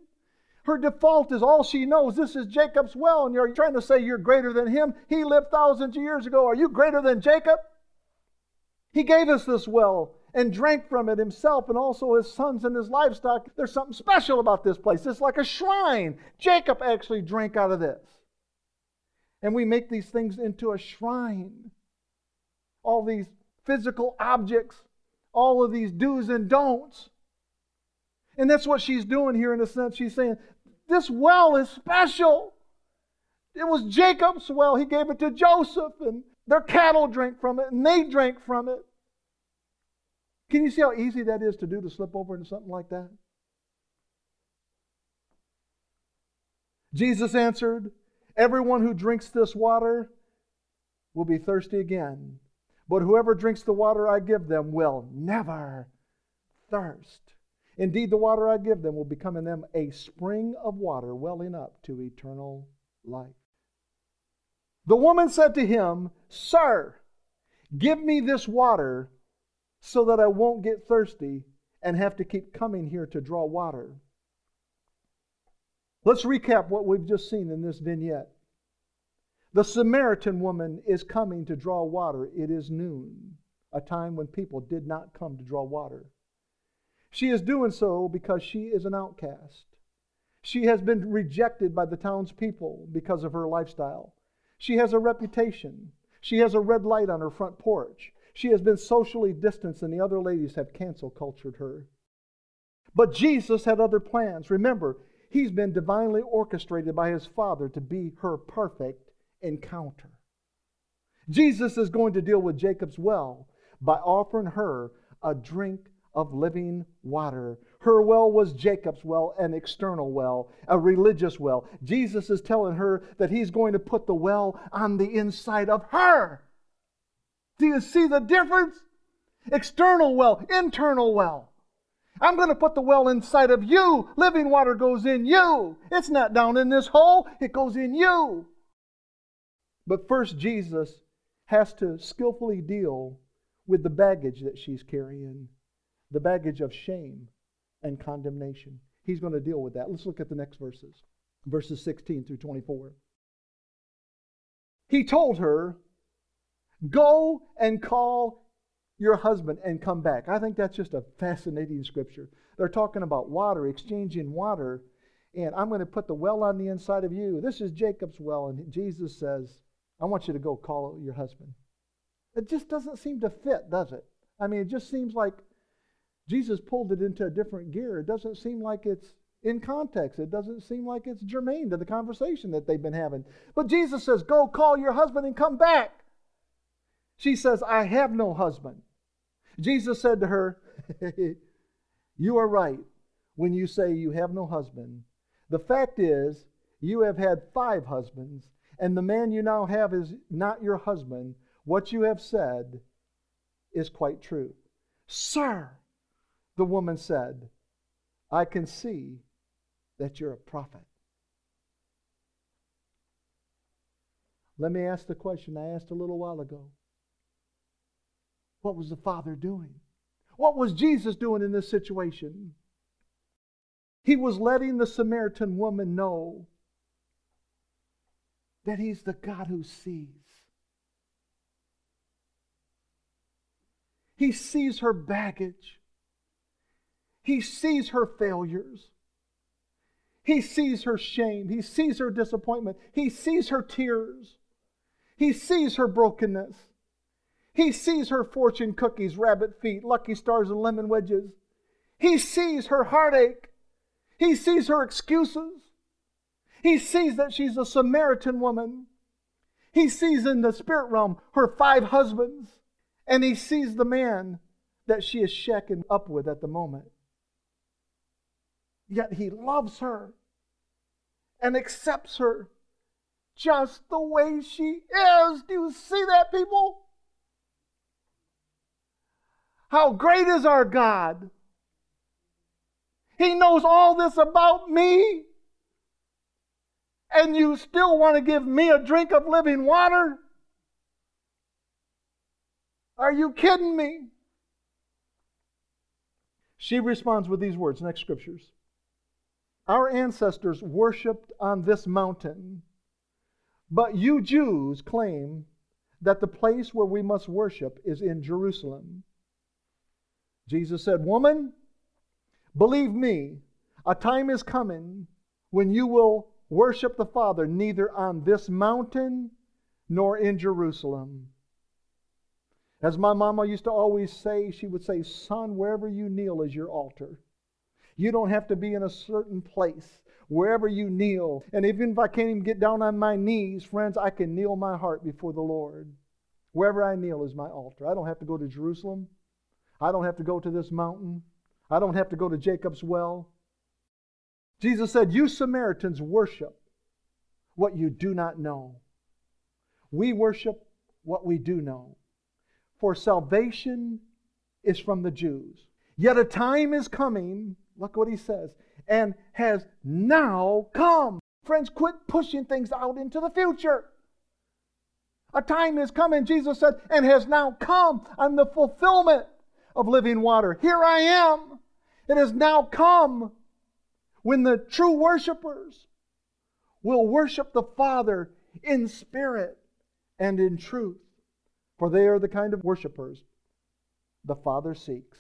Her default is all she knows. This is Jacob's well, and you're trying to say you're greater than him. He lived thousands of years ago. Are you greater than Jacob? He gave us this well and drank from it himself and also his sons and his livestock. There's something special about this place. It's like a shrine. Jacob actually drank out of this. And we make these things into a shrine. All these physical objects, all of these do's and don'ts. And that's what she's doing here in a sense. She's saying, this well is special. It was Jacob's well. He gave it to Joseph, and their cattle drank from it, and they drank from it. Can you see how easy that is to do, to slip over into something like that? Jesus answered, everyone who drinks this water will be thirsty again. But whoever drinks the water I give them will never thirst. Indeed, the water I give them will become in them a spring of water welling up to eternal life. The woman said to him, Sir, give me this water so that I won't get thirsty and have to keep coming here to draw water. Let's recap what we've just seen in this vignette. The Samaritan woman is coming to draw water. It is noon, a time when people did not come to draw water. She is doing so because she is an outcast. She has been rejected by the townspeople because of her lifestyle. She has a reputation. She has a red light on her front porch. She has been socially distanced, and the other ladies have cancel cultured her. But Jesus had other plans. Remember, he's been divinely orchestrated by his Father to be her perfect encounter. Jesus is going to deal with Jacob's well by offering her a drink of living water. Her well was Jacob's well, an external well, a religious well. Jesus is telling her that he's going to put the well on the inside of her. Do you see the difference? External well, internal well. I'm going to put the well inside of you. Living water goes in you. It's not down in this hole. It goes in you. But first, Jesus has to skillfully deal with the baggage that she's carrying. The baggage of shame and condemnation. He's going to deal with that. Let's look at the next verses. Verses sixteen through twenty-four. He told her, go and call your husband and come back. I think that's just a fascinating scripture. They're talking about water, exchanging water, and I'm going to put the well on the inside of you. This is Jacob's well, and Jesus says, I want you to go call your husband. It just doesn't seem to fit, does it? I mean, it just seems like Jesus pulled it into a different gear. It doesn't seem like it's in context. It doesn't seem like it's germane to the conversation that they've been having. But Jesus says, go call your husband and come back. She says, I have no husband. Jesus said to her, you are right when you say you have no husband. The fact is, you have had five husbands, and the man you now have is not your husband. What you have said is quite true. Sir, the woman said, I can see that you're a prophet. Let me ask the question I asked a little while ago. What was the Father doing? What was Jesus doing in this situation? He was letting the Samaritan woman know that he's the God who sees. He sees her baggage. He sees her failures. He sees her shame. He sees her disappointment. He sees her tears. He sees her brokenness. He sees her fortune cookies, rabbit feet, lucky stars, and lemon wedges. He sees her heartache. He sees her excuses. He sees that she's a Samaritan woman. He sees in the spirit realm her five husbands. And he sees the man that she is shacking up with at the moment. Yet he loves her and accepts her just the way she is. Do you see that, people? How great is our God? He knows all this about me, and you still want to give me a drink of living water? Are you kidding me? She responds with these words, next scriptures. Our ancestors worshipped on this mountain, but you Jews claim that the place where we must worship is in Jerusalem. Jesus said, woman, believe me, a time is coming when you will worship the Father neither on this mountain nor in Jerusalem. As my mama used to always say, she would say, son, wherever you kneel is your altar. You don't have to be in a certain place. Wherever you kneel, and even if I can't even get down on my knees, friends, I can kneel my heart before the Lord. Wherever I kneel is my altar. I don't have to go to Jerusalem. I don't have to go to this mountain. I don't have to go to Jacob's well. Jesus said, you Samaritans worship what you do not know. We worship what we do know. For salvation is from the Jews. Yet a time is coming, look what he says, and has now come. Friends, quit pushing things out into the future. A time is coming, Jesus said, and has now come. I'm the fulfillment of living water. Here I am. It has now come when the true worshipers will worship the Father in spirit and in truth. For they are the kind of worshipers the Father seeks.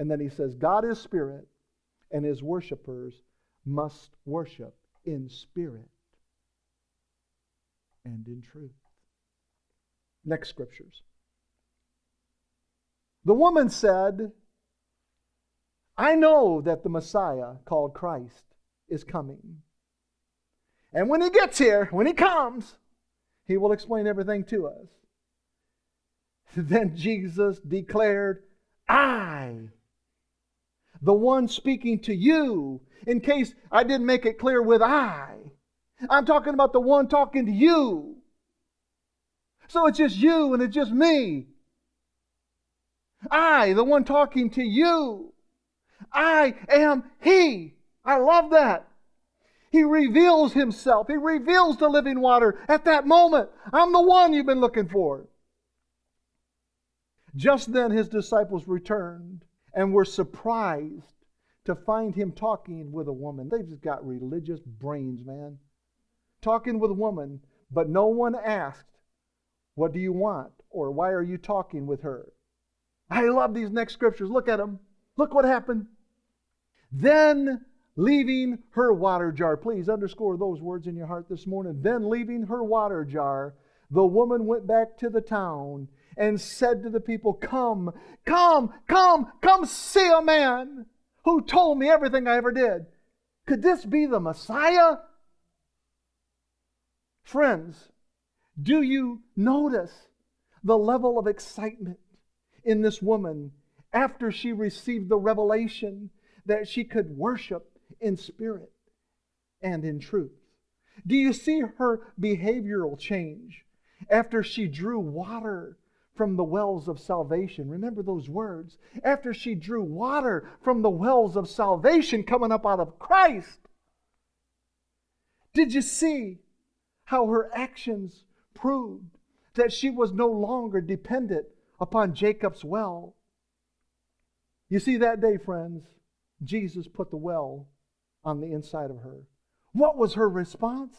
And then he says, God is spirit, and his worshipers must worship in spirit and in truth. Next scriptures. The woman said, I know that the Messiah called Christ is coming. And when he gets here, when he comes, he will explain everything to us. Then Jesus declared, I the one speaking to you, in case I didn't make it clear with I. I'm talking about the one talking to you. So it's just you and it's just me. I, the one talking to you. I am He. I love that. He reveals Himself. He reveals the living water at that moment. I'm the one you've been looking for. Just then His disciples returned and were surprised to find Him talking with a woman. They've just got religious brains, man. Talking with a woman, but no one asked, what do you want? Or why are you talking with her? I love these next scriptures. Look at them. Look what happened. Then leaving her water jar. Please underscore those words in your heart this morning. Then leaving her water jar, the woman went back to the town and said to the people, come, come, come, come see a man who told me everything I ever did. Could this be the Messiah? Friends, do you notice the level of excitement in this woman after she received the revelation that she could worship in spirit and in truth? Do you see her behavioral change after she drew water from the wells of salvation? Remember those words. After she drew water from the wells of salvation coming up out of Christ. Did you see how her actions proved that she was no longer dependent upon Jacob's well? You see, that day, friends, Jesus put the well on the inside of her. What was her response?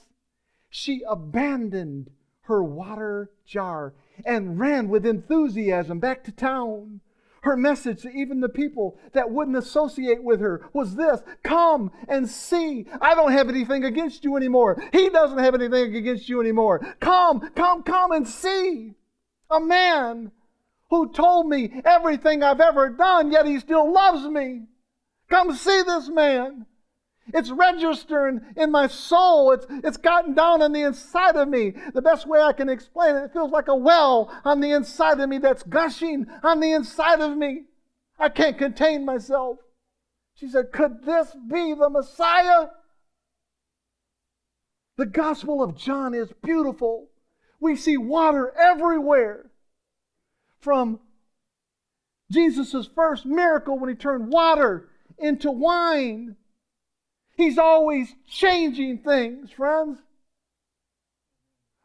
She abandoned her water jar and ran with enthusiasm back to town. Her message to even the people that wouldn't associate with her was this: come and see. I don't have anything against you anymore. He doesn't have anything against you anymore. Come, come, come and see a man who told me everything I've ever done, yet he still loves me. Come see this man. It's registering in my soul. It's, it's gotten down on the inside of me. The best way I can explain it, it feels like a well on the inside of me that's gushing on the inside of me. I can't contain myself. She said, could this be the Messiah? The Gospel of John is beautiful. We see water everywhere. From Jesus' first miracle when He turned water into wine. He's always changing things, friends.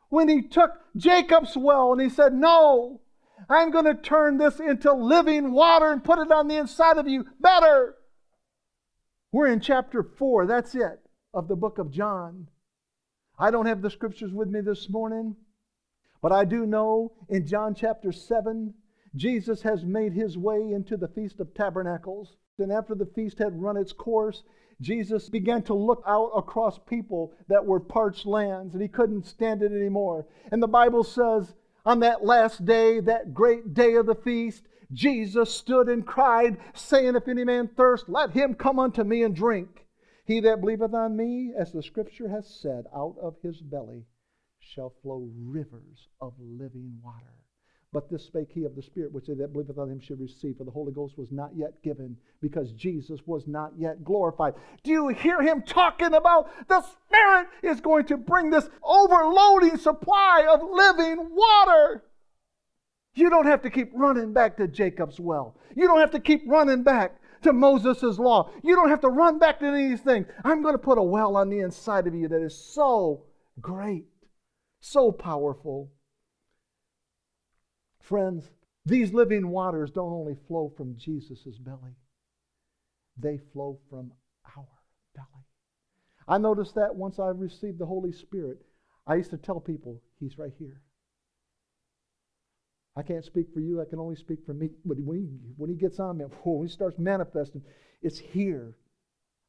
When He took Jacob's well and He said, no, I'm going to turn this into living water and put it on the inside of you better. We're in chapter four, that's it, of the book of John. I don't have the scriptures with me this morning, but I do know in John chapter seven, Jesus has made his way into the Feast of Tabernacles. And after the feast had run its course, Jesus began to look out across people that were parched lands, and he couldn't stand it anymore. And the Bible says, on that last day, that great day of the feast, Jesus stood and cried, saying, if any man thirst, let him come unto me and drink. He that believeth on me, as the scripture has said, out of his belly shall flow rivers of living water. But this spake he of the Spirit, which they that believeth on him should receive. For the Holy Ghost was not yet given, because Jesus was not yet glorified. Do you hear him talking about the Spirit is going to bring this overloading supply of living water? You don't have to keep running back to Jacob's well. You don't have to keep running back to Moses' law. You don't have to run back to these things. I'm going to put a well on the inside of you that is so great, so powerful. Friends, these living waters don't only flow from Jesus' belly. They flow from our belly. I noticed that once I received the Holy Spirit. I used to tell people, he's right here. I can't speak for you. I can only speak for me. But when he, when he gets on me, when he starts manifesting, it's here.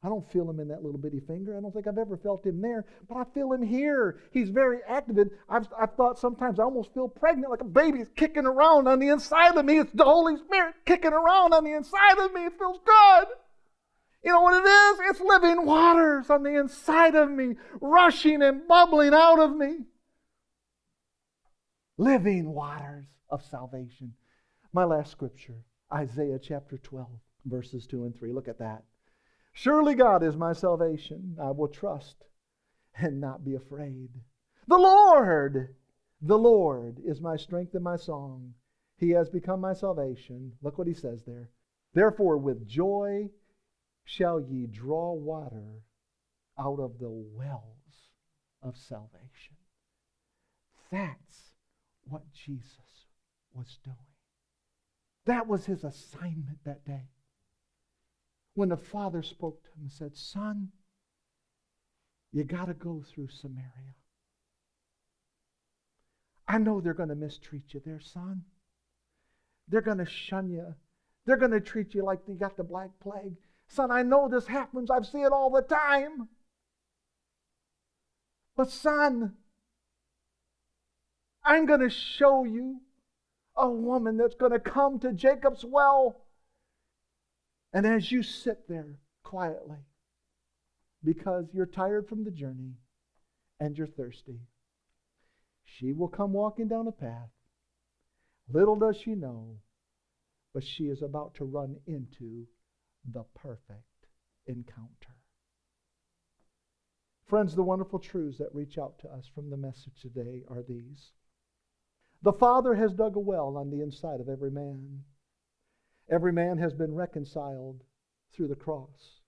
I don't feel him in that little bitty finger. I don't think I've ever felt him there, but I feel him here. He's very active. I've, I've thought sometimes I almost feel pregnant, like a baby's kicking around on the inside of me. It's the Holy Spirit kicking around on the inside of me. It feels good. You know what it is? It's living waters on the inside of me, rushing and bubbling out of me. Living waters of salvation. My last scripture, Isaiah chapter twelve, verses two and three. Look at that. Surely God is my salvation. I will trust and not be afraid. The Lord, the Lord is my strength and my song. He has become my salvation. Look what he says there. Therefore with joy shall ye draw water out of the wells of salvation. That's what Jesus was doing. That was his assignment that day. When the Father spoke to him and said, son, you got to go through Samaria. I know they're going to mistreat you there, son. They're going to shun you. They're going to treat you like you got the black plague. Son, I know this happens. I see it all the time. But son, I'm going to show you a woman that's going to come to Jacob's well. And as you sit there quietly, because you're tired from the journey and you're thirsty, she will come walking down a path. Little does she know, but she is about to run into the perfect encounter. Friends, the wonderful truths that reach out to us from the message today are these. The Father has dug a well on the inside of every man. Every man has been reconciled through the cross.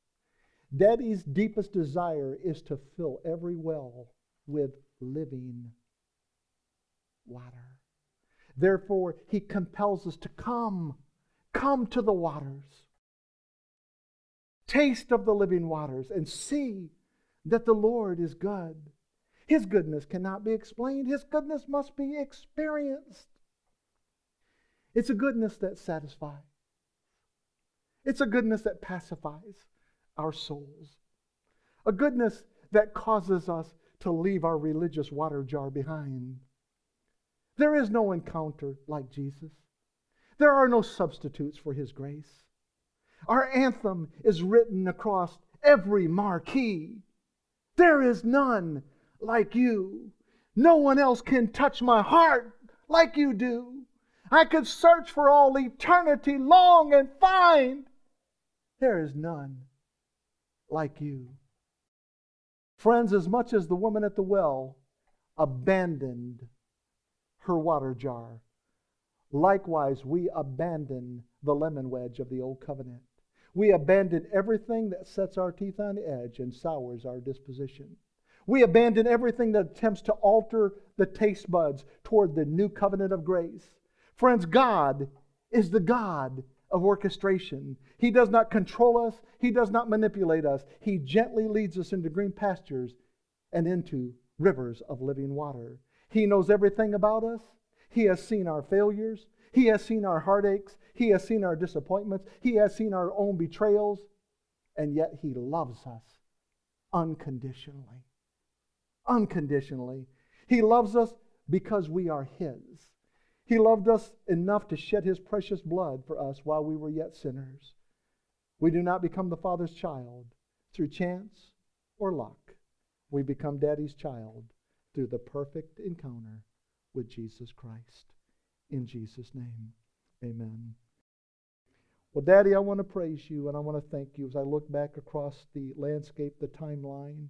Daddy's deepest desire is to fill every well with living water. Therefore, he compels us to come, come to the waters. Taste of the living waters and see that the Lord is good. His goodness cannot be explained. His goodness must be experienced. It's a goodness that satisfies. It's a goodness that pacifies our souls. A goodness that causes us to leave our religious water jar behind. There is no encounter like Jesus. There are no substitutes for his grace. Our anthem is written across every marquee. There is none like you. No one else can touch my heart like you do. I could search for all eternity long and find. There is none like you. Friends, as much as the woman at the well abandoned her water jar, likewise we abandon the lemon wedge of the old covenant. We abandon everything that sets our teeth on edge and sours our disposition. We abandon everything that attempts to alter the taste buds toward the new covenant of grace. Friends, God is the God of orchestration. He does not control us. He does not manipulate us. He gently leads us into green pastures and into rivers of living water. He knows everything about us. He has seen our failures. He has seen our heartaches. He has seen our disappointments. He has seen our own betrayals. And yet He loves us unconditionally. Unconditionally. He loves us because we are His. He loved us enough to shed His precious blood for us while we were yet sinners. We do not become the Father's child through chance or luck. We become Daddy's child through the perfect encounter with Jesus Christ. In Jesus' name, amen. Well, Daddy, I want to praise You and I want to thank You as I look back across the landscape, the timeline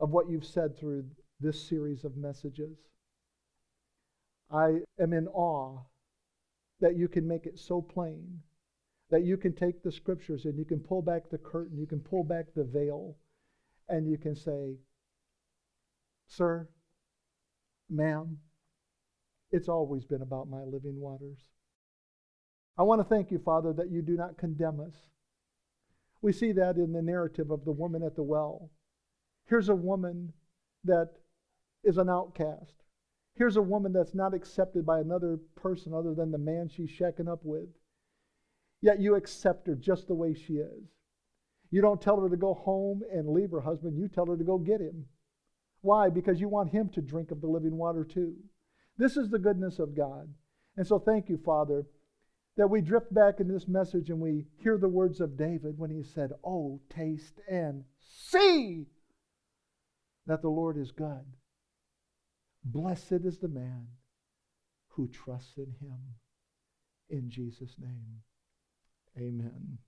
of what You've said through this series of messages. I am in awe that You can make it so plain, that You can take the Scriptures and You can pull back the curtain, You can pull back the veil, and You can say, "Sir, ma'am, it's always been about my living waters." I want to thank You, Father, that You do not condemn us. We see that in the narrative of the woman at the well. Here's a woman that is an outcast. Here's a woman that's not accepted by another person other than the man she's shacking up with. Yet You accept her just the way she is. You don't tell her to go home and leave her husband. You tell her to go get him. Why? Because You want him to drink of the living water too. This is the goodness of God. And so thank You, Father, that we drift back into this message and we hear the words of David when he said, "Oh, taste and see that the Lord is good. Blessed is the man who trusts in Him." In Jesus' name, amen.